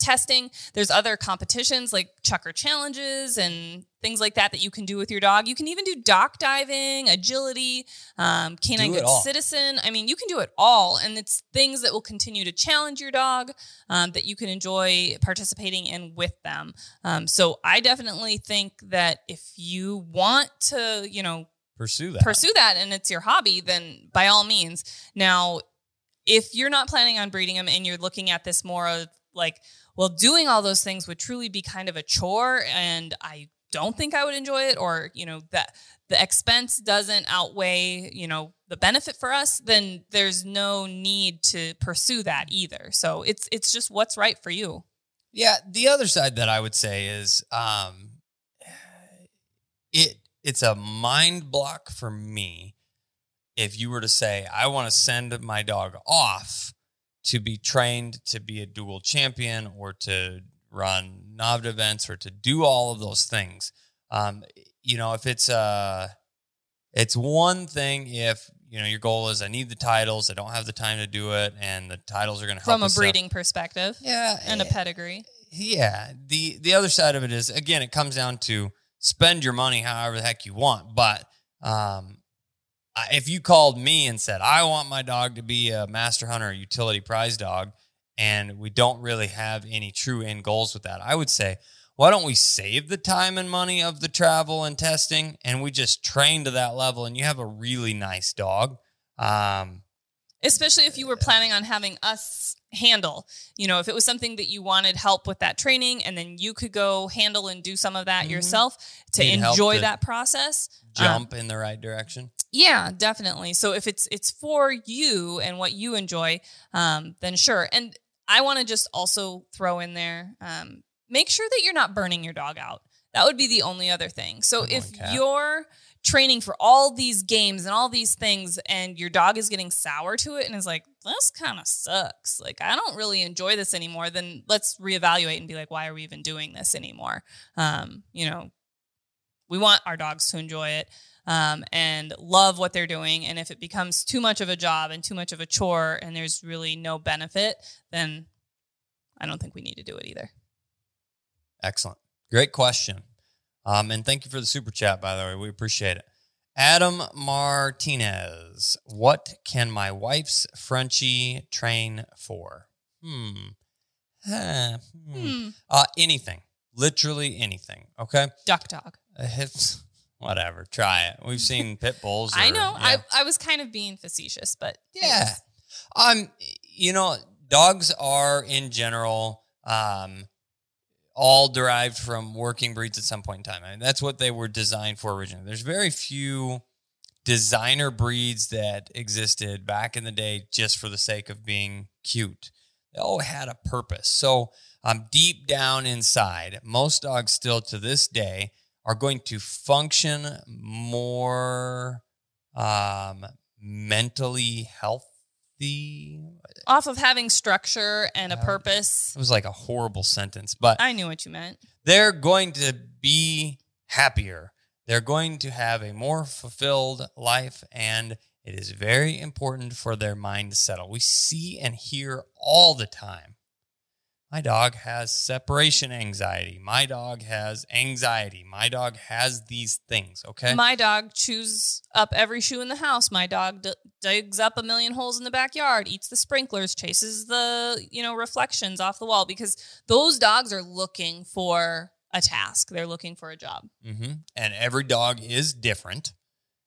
testing, there's other competitions like chucker challenges and things like that that you can do with your dog. You can even do dock diving, agility, canine good citizen. I mean, you can do it all. And it's things that will continue to challenge your dog that you can enjoy participating in with them. So I definitely think that if you want to, you know, pursue that and it's your hobby, then by all means. Now, if you're not planning on breeding them and you're looking at this more of like, well, doing all those things would truly be kind of a chore and I don't think I would enjoy it, or, you know, that the expense doesn't outweigh, you know, the benefit for us, then there's no need to pursue that either. So it's just what's right for you. Yeah. The other side that I would say is, it's a mind block for me. If you were to say, I want to send my dog off to be trained to be a dual champion or to run NAVD events or to do all of those things. You know, if it's one thing if, you know, your goal is I need the titles, I don't have the time to do it, and the titles are going to help from a breeding perspective. Yeah. And a pedigree. Yeah. The other side of it is, again, it comes down to spend your money however the heck you want. But if you called me and said, I want my dog to be a master hunter, a utility prize dog, and we don't really have any true end goals with that, I would say, why don't we save the time and money of the travel and testing and we just train to that level and you have a really nice dog. Especially if you were planning on having us handle, you know, if it was something that you wanted help with that training and then you could go handle and do some of that yourself to enjoy that process. Jump in the right direction. Yeah, definitely. So if it's for you and what you enjoy, then sure. And I want to just also throw in there, make sure that you're not burning your dog out. That would be the only other thing. So you're training for all these games and all these things and your dog is getting sour to it and is like, this kind of sucks. Like, I don't really enjoy this anymore. Then let's reevaluate and be like, why are we even doing this anymore? You know, we want our dogs to enjoy it and love what they're doing. And if it becomes too much of a job and too much of a chore and there's really no benefit, then I don't think we need to do it either. Excellent. Great question. And thank you for the super chat, by the way. We appreciate it. Adam Martinez, what can my wife's Frenchie train for? Anything. Literally anything. Okay. Duck dog. It's whatever. Try it. We've seen pit bulls. Or, I know. Yeah. I was kind of being facetious, but yeah. You know, dogs are in general all derived from working breeds at some point in time. I mean, that's what they were designed for originally. There's very few designer breeds that existed back in the day just for the sake of being cute. They all had a purpose. So deep down inside, most dogs still to this day are going to function more mentally healthy. Off of having structure and a purpose. It was like a horrible sentence, but I knew what you meant. They're going to be happier. They're going to have a more fulfilled life, and it is very important for their mind to settle. We see and hear all the time. My dog has separation anxiety. My dog has anxiety. My dog has these things, okay? My dog chews up every shoe in the house. My dog digs up a million holes in the backyard, eats the sprinklers, chases the, reflections off the wall, because those dogs are looking for a task. They're looking for a job. Mm-hmm. And every dog is different.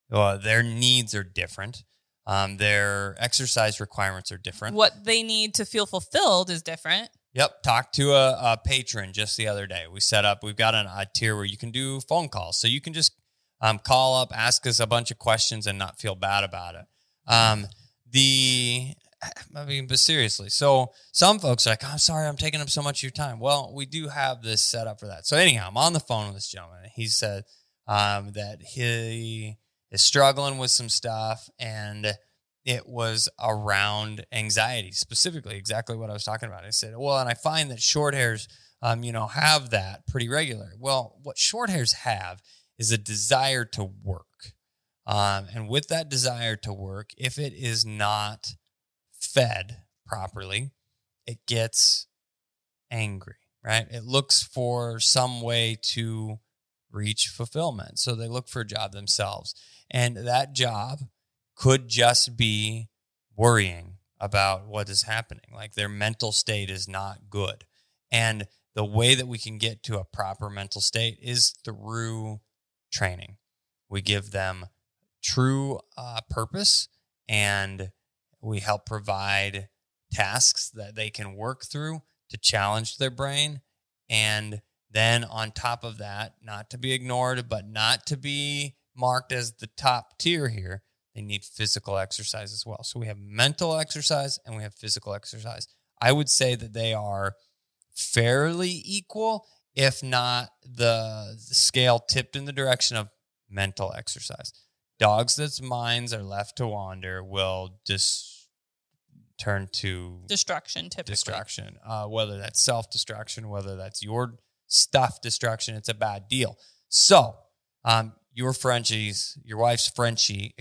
Their needs are different. Their exercise requirements are different. What they need to feel fulfilled is different. Yep. Talked to a patron just the other day. We've got a tier where you can do phone calls. So you can just call up, ask us a bunch of questions and not feel bad about it. But seriously, so some folks are like, I'm sorry, I'm taking up so much of your time. Well, we do have this set up for that. So anyhow, I'm on the phone with this gentleman. He said that he is struggling with some stuff, and it was around anxiety, specifically exactly what I was talking about. I said, well, and I find that short hairs, have that pretty regularly. Well, what short hairs have is a desire to work. And with that desire to work, if it is not fed properly, it gets angry, right? It looks for some way to reach fulfillment. So they look for a job themselves. And that job could just be worrying about what is happening. Like, their mental state is not good. And the way that we can get to a proper mental state is through training. We give them true purpose, and we help provide tasks that they can work through to challenge their brain. And then on top of that, not to be ignored, but not to be marked as the top tier here, they need physical exercise as well. So we have mental exercise and we have physical exercise. I would say that they are fairly equal, if not the scale tipped in the direction of mental exercise. Dogs that's minds are left to wander will just turn to destruction, typically. Destruction, whether that's self-destruction, whether that's your stuff destruction, it's a bad deal. So, your wife's Frenchie,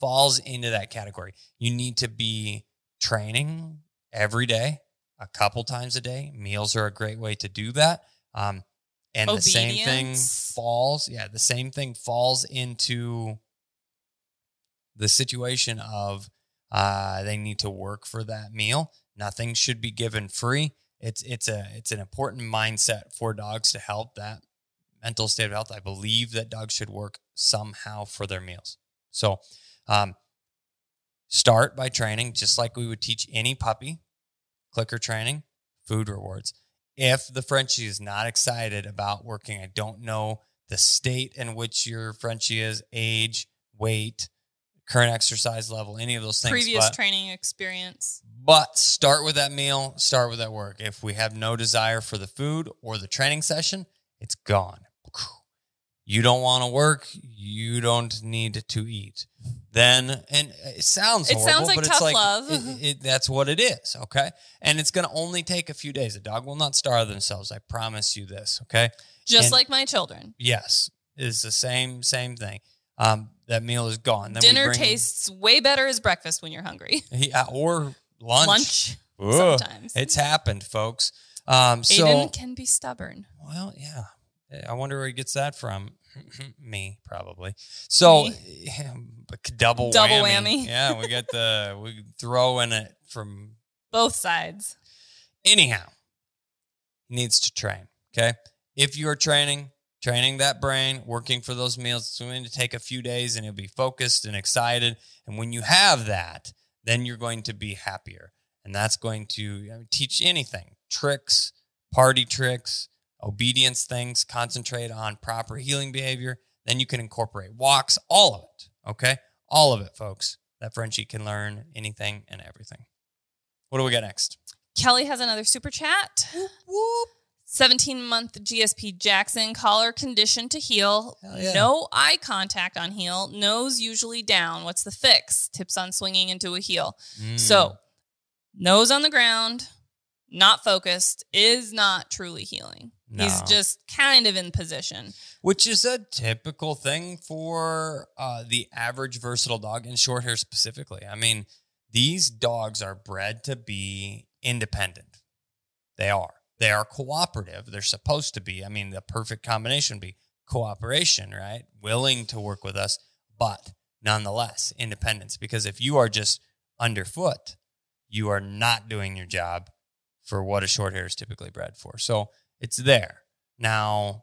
falls into that category. You need to be training every day, a couple times a day. Meals are a great way to do that. And obedience. The same thing falls into the situation of they need to work for that meal. Nothing should be given free. It's an important mindset for dogs to help that mental state of health. I believe that dogs should work somehow for their meals. So start by training, just like we would teach any puppy, clicker training, food rewards. If the Frenchie is not excited about working, I don't know the state in which your Frenchie is, age, weight, current exercise level, any of those things. Previous training experience. But start with that meal, start with that work. If we have no desire for the food or the training session, it's gone. You don't want to work. You don't need to eat. Then, and it sounds horrible, but it's like tough love. That's what it is, okay? And it's going to only take a few days. A dog will not starve themselves. I promise you this, okay? Just like my children. Yes, it's the same thing. That meal is gone. Then dinner tastes way better as breakfast when you're hungry. Yeah, or lunch. Whoa, sometimes. It's happened, folks. Aiden can be stubborn. Well, yeah. I wonder where he gets that from. Me, probably. So, yeah, double whammy. Yeah, we got we throw in it from both sides. Anyhow, he needs to train, okay? If you are training, Training that brain, working for those meals, it's going to take a few days, and you'll be focused and excited. And when you have that, then you're going to be happier. And that's going to teach anything, tricks, party tricks, obedience things, concentrate on proper healing behavior. Then you can incorporate walks, all of it, okay? All of it, folks. That Frenchie can learn anything and everything. What do we got next? Kelly has another super chat. Whoop, whoop. 17-month GSP Jackson, collar conditioned to heel. Yeah. No eye contact on heel. Nose usually down. What's the fix? Tips on swinging into a heel. So, nose on the ground, not focused, is not truly healing. No. He's just kind of in position. Which is a typical thing for the average versatile dog, and short hair specifically. I mean, these dogs are bred to be independent. They are. They are cooperative. They're supposed to be. I mean, the perfect combination would be cooperation, right? Willing to work with us, but nonetheless, independence. Because if you are just underfoot, you are not doing your job for what a short hair is typically bred for. So it's there. Now,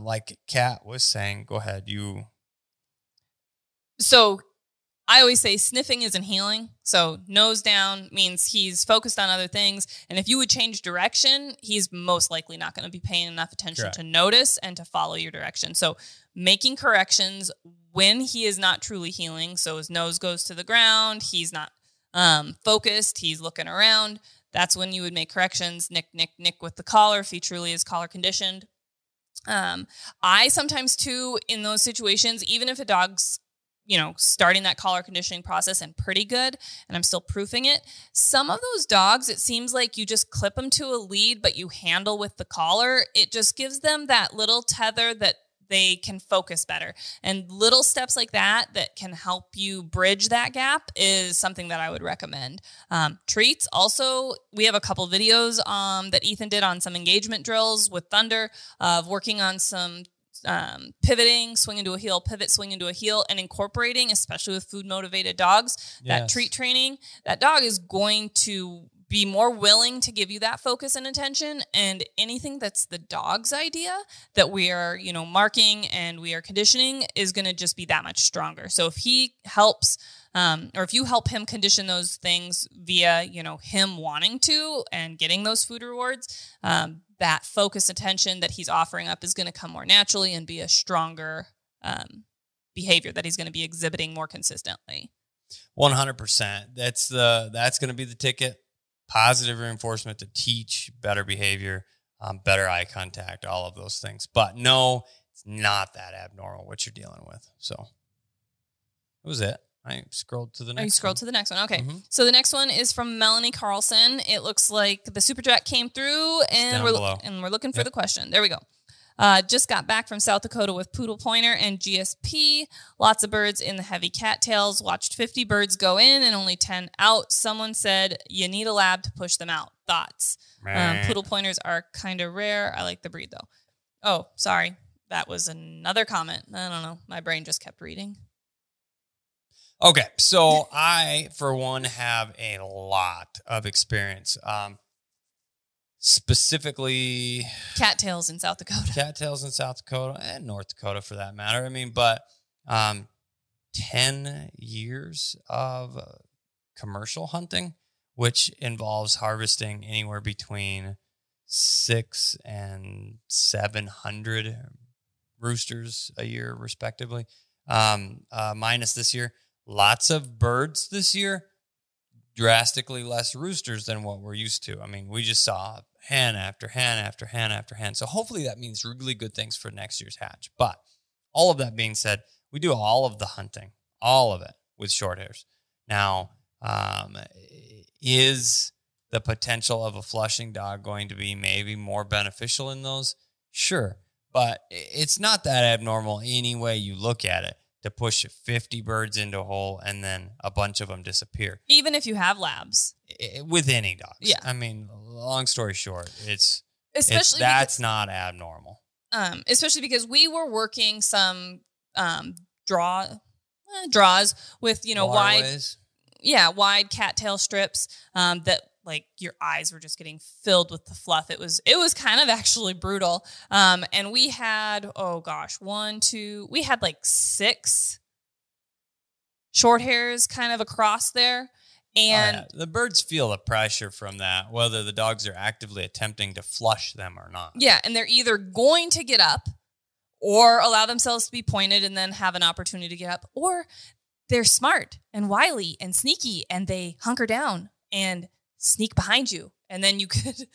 like Kat was saying, go ahead, you. So I always say sniffing isn't healing. So nose down means he's focused on other things. And if you would change direction, he's most likely not going to be paying enough attention to notice and to follow your direction. So making corrections when he is not truly healing. So his nose goes to the ground. He's not focused. He's looking around. That's when you would make corrections. Nick with the collar if he truly is collar conditioned. I sometimes too, in those situations, even if a dog's starting that collar conditioning process and pretty good, and I'm still proofing it. Some of those dogs, it seems like you just clip them to a lead, but you handle with the collar. It just gives them that little tether that they can focus better. And little steps like that that can help you bridge that gap is something that I would recommend. Treats also, we have a couple videos that Ethan did on some engagement drills with Thunder of working on some pivoting, swing into a heel, pivot, swing into a heel, and incorporating, especially with food motivated dogs, that treat training, that dog is going to be more willing to give you that focus and attention. And anything that's the dog's idea that we are, marking and we are conditioning is going to just be that much stronger. So if he helps, or if you help him condition those things via, him wanting to and getting those food rewards, that focused attention that he's offering up is going to come more naturally and be a stronger behavior that he's going to be exhibiting more consistently. 100%. That's going to be the ticket. Positive reinforcement to teach better behavior, better eye contact, all of those things. But no, it's not that abnormal what you're dealing with. So that was it. I scrolled to the next one. To the next one. Okay. Mm-hmm. So the next one is from Melanie Carlson. It looks like the super chat came through and we're looking for the question. There we go. Just got back from South Dakota with Poodle Pointer and GSP. Lots of birds in the heavy cattails. Watched 50 birds go in and only 10 out. Someone said, you need a lab to push them out. Thoughts? Poodle Pointers are kind of rare. I like the breed, though. Oh, sorry. That was another comment. I don't know. My brain just kept reading. Okay, so I, for one, have a lot of experience, specifically cattails in South Dakota. Cattails in South Dakota and North Dakota, for that matter. I mean, but 10 years of commercial hunting, which involves harvesting anywhere between 600 and 700 roosters a year, respectively, minus this year. Lots of birds this year, drastically less roosters than what we're used to. I mean, we just saw hen after hen after hen after hen. So hopefully that means really good things for next year's hatch. But all of that being said, we do all of the hunting, all of it with short hairs. Now, is the potential of a flushing dog going to be maybe more beneficial in those? Sure. But it's not that abnormal any way you look at it to push 50 birds into a hole and then a bunch of them disappear. Even if you have labs. With any dogs. Yeah. I mean, long story short, that's not abnormal. Especially because we were working some draws with, wide cattail strips that like your eyes were just getting filled with the fluff. It was kind of actually brutal. And we had, we had like 6 short hairs kind of across there. And the birds feel the pressure from that, whether the dogs are actively attempting to flush them or not. Yeah. And they're either going to get up or allow themselves to be pointed and then have an opportunity to get up, or they're smart and wily and sneaky and they hunker down and sneak behind you. And then you could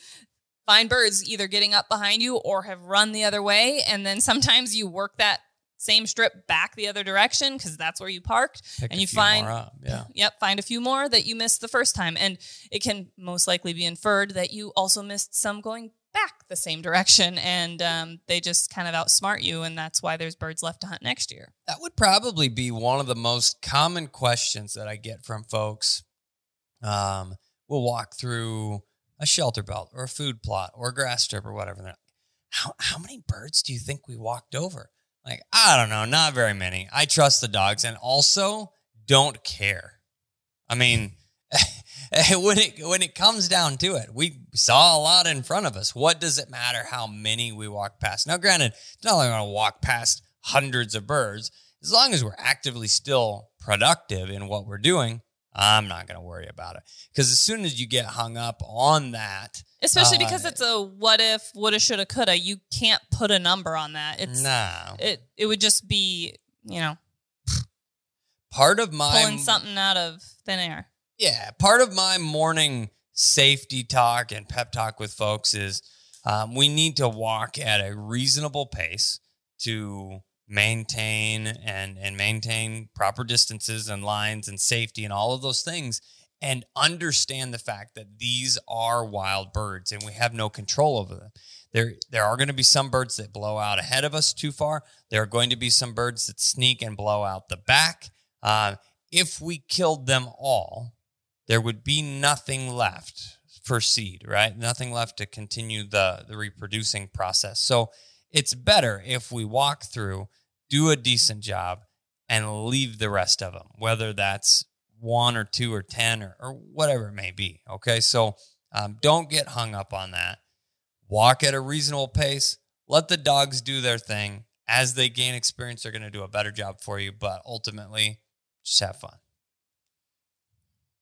find birds either getting up behind you or have run the other way. And then sometimes you work that same strip back the other direction because that's where you parked. Find a few more that you missed the first time. And it can most likely be inferred that you also missed some going back the same direction, and they just kind of outsmart you, and that's why there's birds left to hunt next year. That would probably be one of the most common questions that I get from folks. We'll walk through a shelter belt or a food plot or a grass strip or whatever. And they're like, how many birds do you think we walked over? Like, I don't know, not very many. I trust the dogs and also don't care. I mean, when it comes down to it, we saw a lot in front of us. What does it matter how many we walk past? Now, granted, it's not like I'm going to walk past hundreds of birds. As long as we're actively still productive in what we're doing, I'm not going to worry about it. Because as soon as you get hung up on that... Especially because it's a what if, woulda, shoulda, coulda. You can't put a number on that. It would just be, you know... Part of my... Pulling something out of thin air. Yeah, part of my morning safety talk and pep talk with folks is we need to walk at a reasonable pace to maintain and maintain proper distances and lines and safety and all of those things, and understand the fact that these are wild birds and we have no control over them. There are going to be some birds that blow out ahead of us too far. There are going to be some birds that sneak and blow out the back. If we killed them all, there would be nothing left for seed, right? Nothing left to continue the reproducing process. So it's better if we walk through, do a decent job, and leave the rest of them, whether that's 1 or 2 or 10 or whatever it may be, okay? So don't get hung up on that. Walk at a reasonable pace. Let the dogs do their thing. As they gain experience, they're going to do a better job for you, but ultimately, just have fun.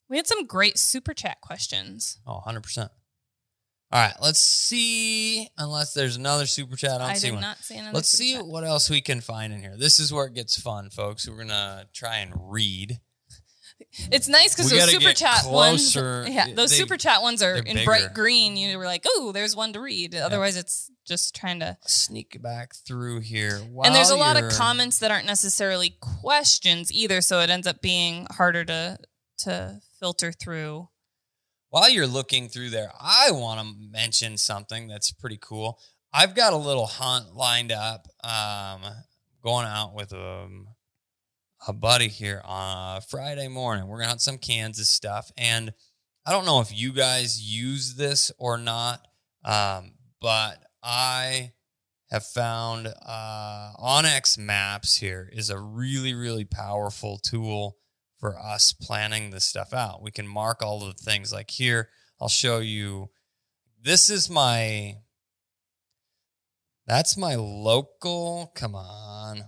We had some great super chat questions. Oh, 100%. All right, let's see. Unless there's another super chat, I did not see another super chat. What else we can find in here. This is where it gets fun, folks. We're gonna try and read. It's nice because those super chat ones, super chat ones are in bright green. You were like, oh, there's one to read. Otherwise, it's just trying to sneak back through here. And there's a lot of comments that aren't necessarily questions either, so it ends up being harder to filter through. While you're looking through there, I want to mention something that's pretty cool. I've got a little hunt lined up, going out with a buddy here on Friday morning. We're going to hunt some Kansas stuff, and I don't know if you guys use this or not, but I have found Onyx Maps here is a really, really powerful tool for us planning this stuff out. We can mark all of the things. Like here, I'll show you. That's my local. Come on.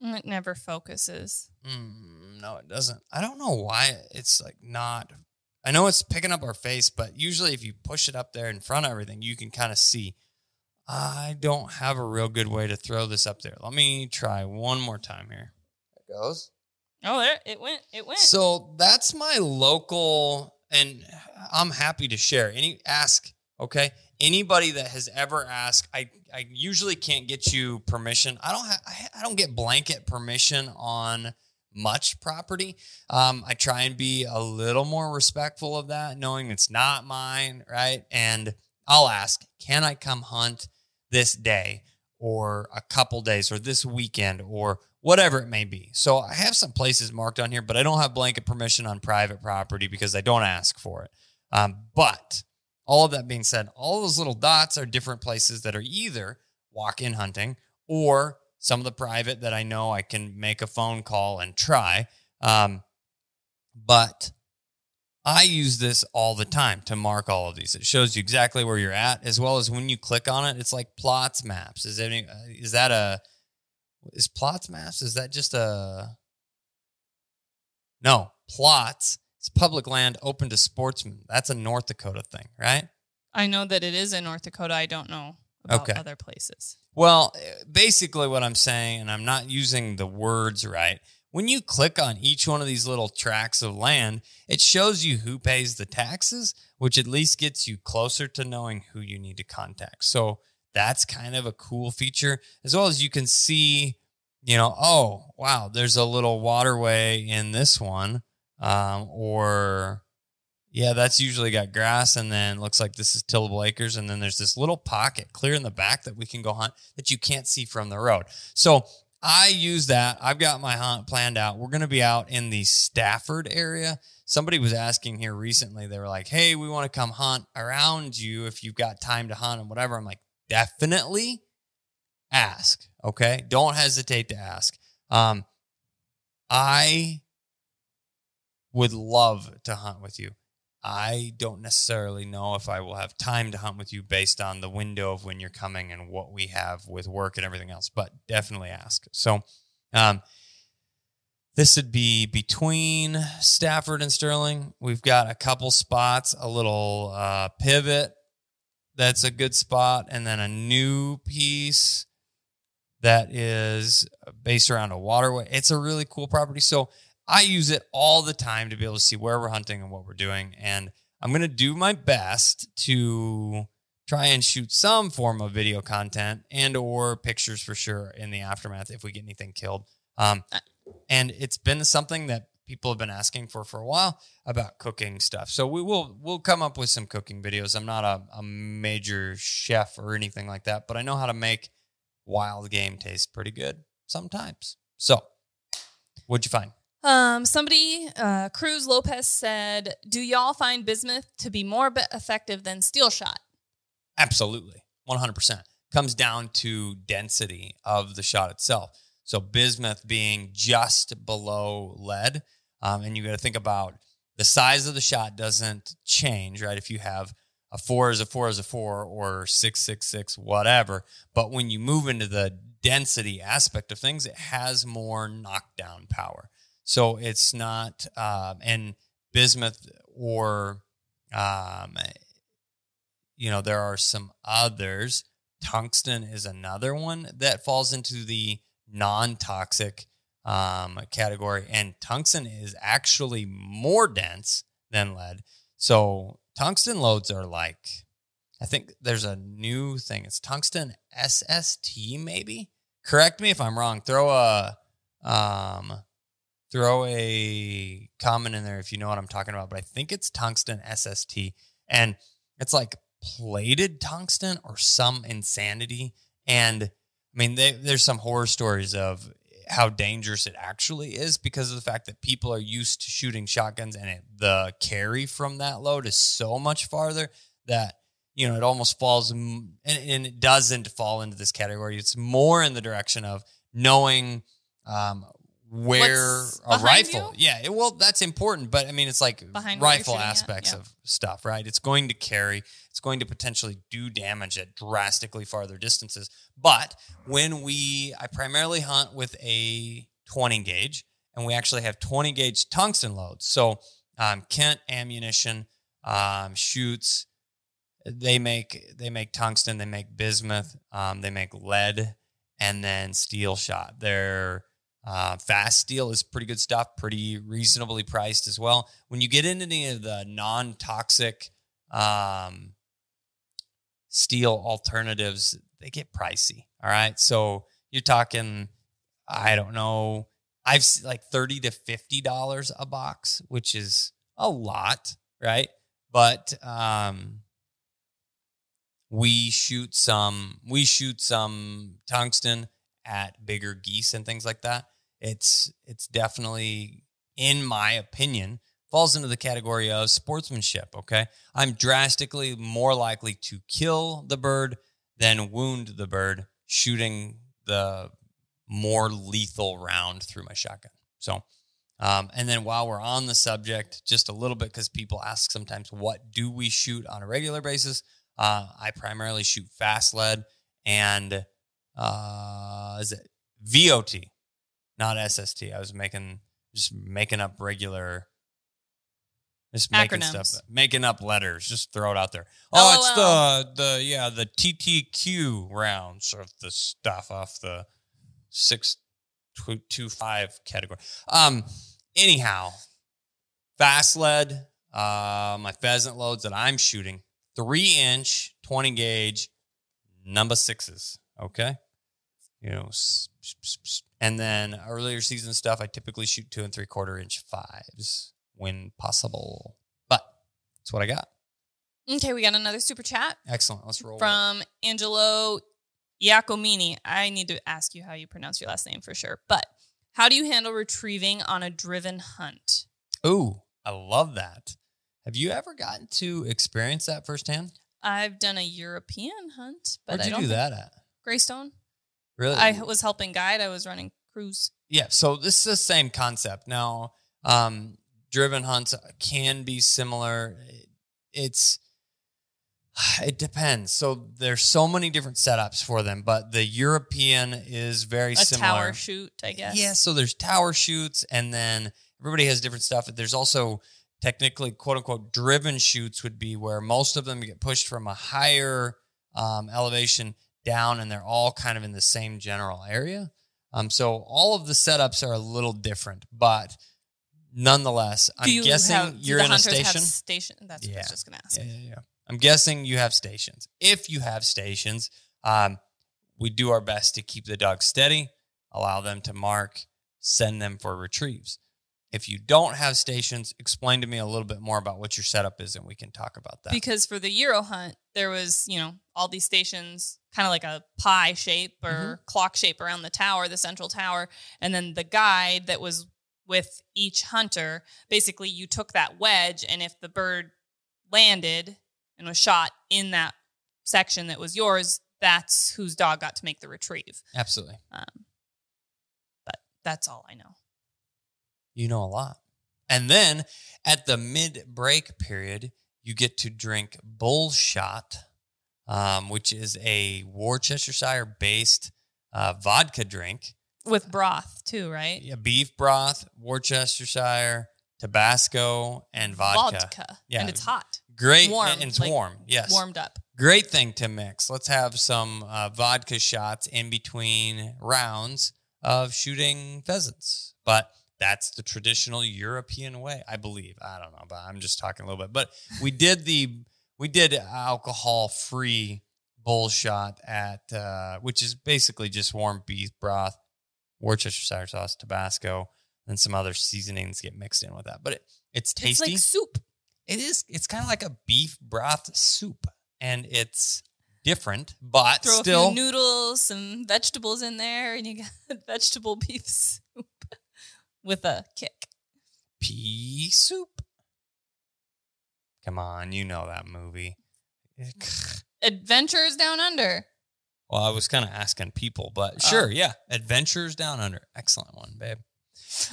It never focuses. No, it doesn't. I don't know why it's like not. I know it's picking up our face, but usually if you push it up there in front of everything, you can kind of see. I don't have a real good way to throw this up there. Let me try one more time here. There it goes. Oh, there it went. So that's my local, and I'm happy to share. Anybody that has ever asked, I usually can't get you permission. I don't get blanket permission on much property. I try and be a little more respectful of that, knowing it's not mine, right? And I'll ask, can I come hunt this day or a couple days or this weekend or whatever it may be. So I have some places marked on here, but I don't have blanket permission on private property because I don't ask for it. But all of that being said, all those little dots are different places that are either walk-in hunting or some of the private that I know I can make a phone call and try. But I use this all the time to mark all of these. It shows you exactly where you're at, as well as when you click on it, it's like plots maps. Is plots maps? Is that just a, no, plots. It's public land open to sportsmen. That's a North Dakota thing, right? I know that it is in North Dakota. I don't know about other places. Well, basically what I'm saying, and I'm not using the words right, when you click on each one of these little tracts of land, it shows you who pays the taxes, which at least gets you closer to knowing who you need to contact. So that's kind of a cool feature, as well as you can see, you know, oh, wow, there's a little waterway in this one. Or yeah, that's usually got grass, and then looks like this is tillable acres, and then there's this little pocket clear in the back that we can go hunt that you can't see from the road. So I use that. I've got my hunt planned out. We're going to be out in the Stafford area. Somebody was asking here recently, they were like, hey, we want to come hunt around you if you've got time to hunt and whatever. I'm like, definitely ask. Okay. Don't hesitate to ask. I would love to hunt with you. I don't necessarily know if I will have time to hunt with you based on the window of when you're coming and what we have with work and everything else, but definitely ask. So this would be between Stafford and Sterling. We've got a couple spots, a little pivot that's a good spot, and then a new piece that is based around a waterway. It's a really cool property. So I use it all the time to be able to see where we're hunting and what we're doing. And I'm going to do my best to try and shoot some form of video content and or pictures for sure in the aftermath if we get anything killed. And it's been something that people have been asking for a while about cooking stuff. So we'll come up with some cooking videos. I'm not a major chef or anything like that, but I know how to make wild game taste pretty good sometimes. So what'd you find? Somebody, Cruz Lopez said, do y'all find bismuth to be more effective than steel shot? Absolutely. 100%. Comes down to density of the shot itself. So bismuth being just below lead. And you got to think about the size of the shot doesn't change, right? If you have a 4 is a 4 is a 4 or 6, 6, 6, whatever. But when you move into the density aspect of things, it has more knockdown power. So it's not, and bismuth or, you know, there are some others. Tungsten is another one that falls into the non-toxic category. And tungsten is actually more dense than lead. So tungsten loads are like, I think there's a new thing. It's tungsten SST maybe. Correct me if I'm wrong. Throw a comment in there if you know what I'm talking about, but I think it's tungsten SST, and it's like plated tungsten or some insanity. And I mean, there's some horror stories of how dangerous it actually is because of the fact that people are used to shooting shotguns, and the carry from that load is so much farther that, you know, it almost falls and it doesn't fall into this category. It's more in the direction of knowing, where a rifle, well, that's important, but I mean, it's like rifle aspects of stuff, right? It's going to carry, it's going to potentially do damage at drastically farther distances. But when I primarily hunt with a 20 gauge, and we actually have 20 gauge tungsten loads. So, Kent Ammunition, shoots, they make tungsten, they make bismuth, they make lead, and then steel shot. They're, fast steel is pretty good stuff, pretty reasonably priced as well. When you get into any of the non-toxic steel alternatives, they get pricey. All right. So you're talking, I don't know, I've like $30 to $50 a box, which is a lot, right? But we shoot some tungsten at bigger geese and things like that. It's definitely, in my opinion, falls into the category of sportsmanship, okay? I'm drastically more likely to kill the bird than wound the bird shooting the more lethal round through my shotgun. So And then while we're on the subject, just a little bit, because people ask sometimes, what do we shoot on a regular basis? I primarily shoot fast lead and is it VOT, not SST. I was making up regular, just making acronyms. Stuff, making up letters, just throw it out there. Oh, LOL. It's the TTQ rounds of the stuff off the 625 category. Anyhow, fast lead, my pheasant loads that I'm shooting, 3-inch 20 gauge number 6s. Okay. You know, and then earlier season stuff, I typically shoot 2 3/4-inch 5s when possible, but that's what I got. Okay. We got another super chat. Excellent. Let's roll. From Angelo Iacomini. I need to ask you how you pronounce your last name for sure, but how do you handle retrieving on a driven hunt? Ooh, I love that. Have you ever gotten to experience that firsthand? I've done a European hunt, but where'd you do that at? Greystone. Really? I was helping guide. I was running crews. Yeah. So this is the same concept. Now, driven hunts can be similar. It depends. So there's so many different setups for them, but the European is very similar. A tower shoot, I guess. Yeah. So there's tower shoots, and then everybody has different stuff. There's also technically, quote unquote, driven shoots would be where most of them get pushed from a higher elevation down, and they're all kind of in the same general area. So all of the setups are a little different, but nonetheless, I'm guessing you're in a station. That's what I was just going to ask. Yeah. I'm guessing you have stations. If you have stations, we do our best to keep the dogs steady, allow them to mark, send them for retrieves. If you don't have stations, explain to me a little bit more about what your setup is, and we can talk about that. Because for the Euro hunt, there was, all these stations, kind of like a pie shape or clock shape around the tower, the central tower. And then the guide that was with each hunter, basically you took that wedge, and if the bird landed and was shot in that section that was yours, that's whose dog got to make the retrieve. Absolutely. But that's all I know. You know a lot. And then at the mid-break period, you get to drink bull shot, which is a Worcestershire-based vodka drink. With broth too, right? Yeah, beef broth, Worcestershire, Tabasco, and vodka. Yeah. And it's hot. Great. Warm, and it's like warm, yes. Warmed up. Great thing to mix. Let's have some vodka shots in between rounds of shooting pheasants. But that's the traditional European way, I believe. I don't know, but I'm just talking a little bit. But we did alcohol-free bull shot at, which is basically just warm beef broth, Worcestershire sauce, Tabasco, and some other seasonings get mixed in with that. But it's tasty. It's like soup. It is. It's kind of like a beef broth soup, and it's different, but throw still a few noodles, some vegetables in there, and you got vegetable beef soup. With a kick. Pea soup. Come on, you know that movie. Adventures Down Under. Well, I was kind of asking people, but sure, yeah. Adventures Down Under. Excellent one, babe.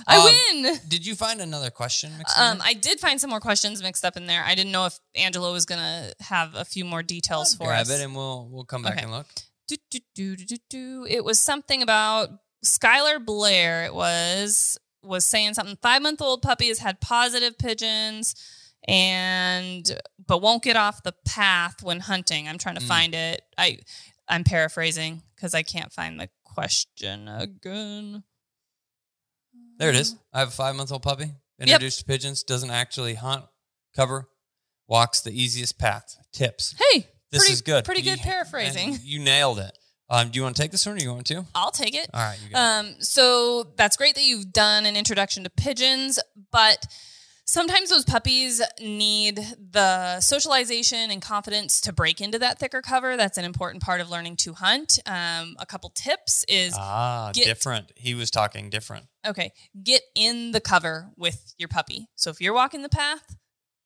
I win. Did you find another question mixed up? I did find some more questions mixed up in there. I didn't know if Angela was going to have a few more details for us. Grab it, and we'll come back and look. It was something about Skylar Blair. It was saying something. 5-month-old puppy has had positive pigeons but won't get off the path when hunting. I'm trying to find it. I'm paraphrasing because I can't find the question again. There it is. I have a 5-month-old puppy. Introduced to pigeons. Doesn't actually hunt, cover, walks the easiest path. Tips. Hey, this is good. Pretty good paraphrasing. You nailed it. Do you want to take this one or you want to? I'll take it. All right. You got it. So that's great that you've done an introduction to pigeons, but sometimes those puppies need the socialization and confidence to break into that thicker cover. That's an important part of learning to hunt. A couple tips is... different. He was talking different. Okay. Get in the cover with your puppy. So if you're walking the path,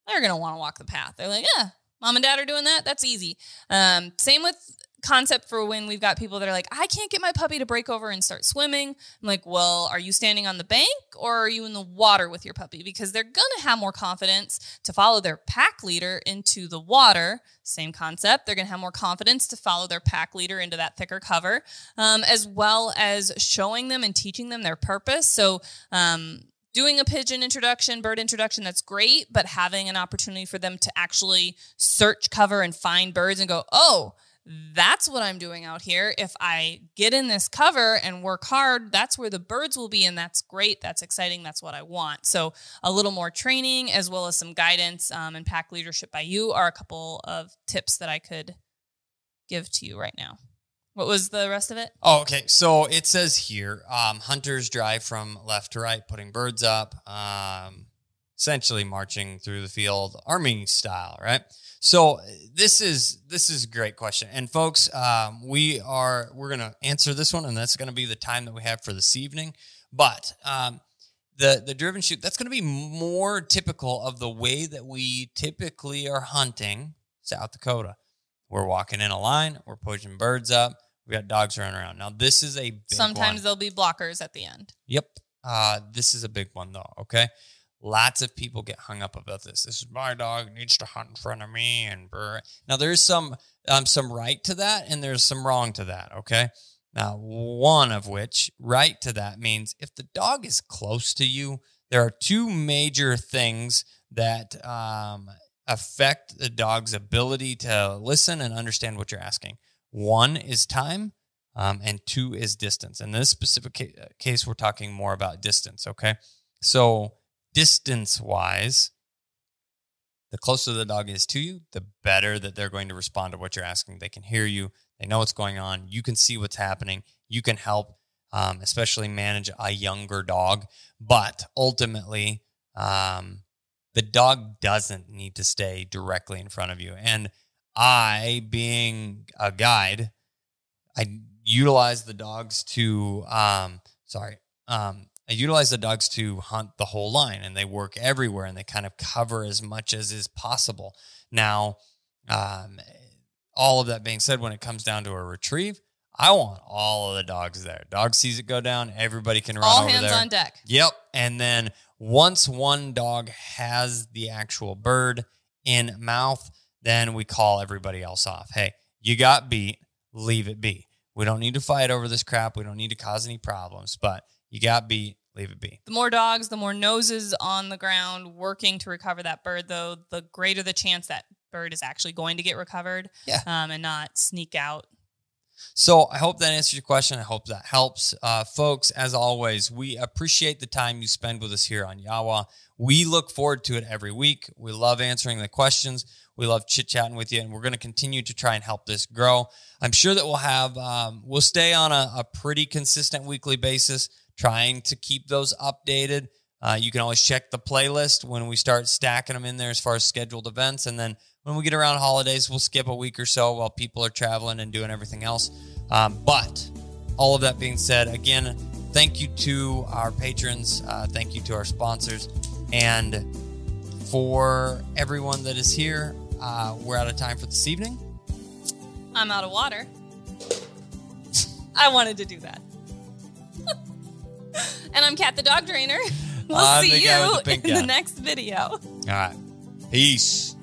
they're going to want to walk the path. They're like, yeah, mom and dad are doing that. That's easy. Same with concept for when we've got people that are like, I can't get my puppy to break over and start swimming. I'm like, well, are you standing on the bank or are you in the water with your puppy? Because they're going to have more confidence to follow their pack leader into the water. Same concept. They're going to have more confidence to follow their pack leader into that thicker cover, as well as showing them and teaching them their purpose. So, doing a pigeon introduction, bird introduction, that's great, but having an opportunity for them to actually search cover and find birds and go, oh, that's what I'm doing out here. If I get in this cover and work hard, that's where the birds will be, and that's great. That's exciting. That's what I want. So a little more training as well as some guidance and pack leadership by you are a couple of tips that I could give to you right now. What was the rest of it? Oh, okay. So it says here, hunters drive from left to right, putting birds up, essentially marching through the field, army style, right? So this is a great question. And folks, we're going to answer this one, and that's going to be the time that we have for this evening. But the driven shoot, that's going to be more typical of the way that we typically are hunting South Dakota. We're walking in a line, we're pushing birds up, we got dogs running around. Now this is a big one. Sometimes there'll be blockers at the end. Yep. This is a big one though, okay? Lots of people get hung up about this. This is my dog, it needs to hunt in front of me. And brr. Now there's some right to that, and there's some wrong to that. Okay. Now, one of which right to that means if the dog is close to you, there are two major things that affect the dog's ability to listen and understand what you're asking. One is time, and two is distance. In this specific case, we're talking more about distance. Okay. So distance-wise, the closer the dog is to you, the better that they're going to respond to what you're asking. They can hear you. They know what's going on. You can see what's happening. You can help, especially manage a younger dog. But ultimately, the dog doesn't need to stay directly in front of you. And I, being a guide, I utilize the dogs to, I utilize the dogs to hunt the whole line, and they work everywhere, and they kind of cover as much as is possible. Now, all of that being said, when it comes down to a retrieve, I want all of the dogs there. Dog sees it go down, everybody can run over there. All hands on deck. Yep. And then once one dog has the actual bird in mouth, then we call everybody else off. Hey, you got beat, leave it be. We don't need to fight over this crap. We don't need to cause any problems, but you got beat. Leave it be. The more dogs, the more noses on the ground working to recover that bird, though, the greater the chance that bird is actually going to get recovered, and not sneak out. So I hope that answers your question. I hope that helps. Folks, as always, we appreciate the time you spend with us here on Yawa. We look forward to it every week. We love answering the questions. We love chit-chatting with you, and we're going to continue to try and help this grow. I'm sure that we'll have we'll stay on a pretty consistent weekly basis, trying to keep those updated. You can always check the playlist when we start stacking them in there as far as scheduled events. And then when we get around holidays, we'll skip a week or so while people are traveling and doing everything else. But all of that being said, again, thank you to our patrons. Thank you to our sponsors. And for everyone that is here, we're out of time for this evening. I'm out of water. I wanted to do that. And I'm Kat the dog trainer. We'll see you in the next video. All right. Peace.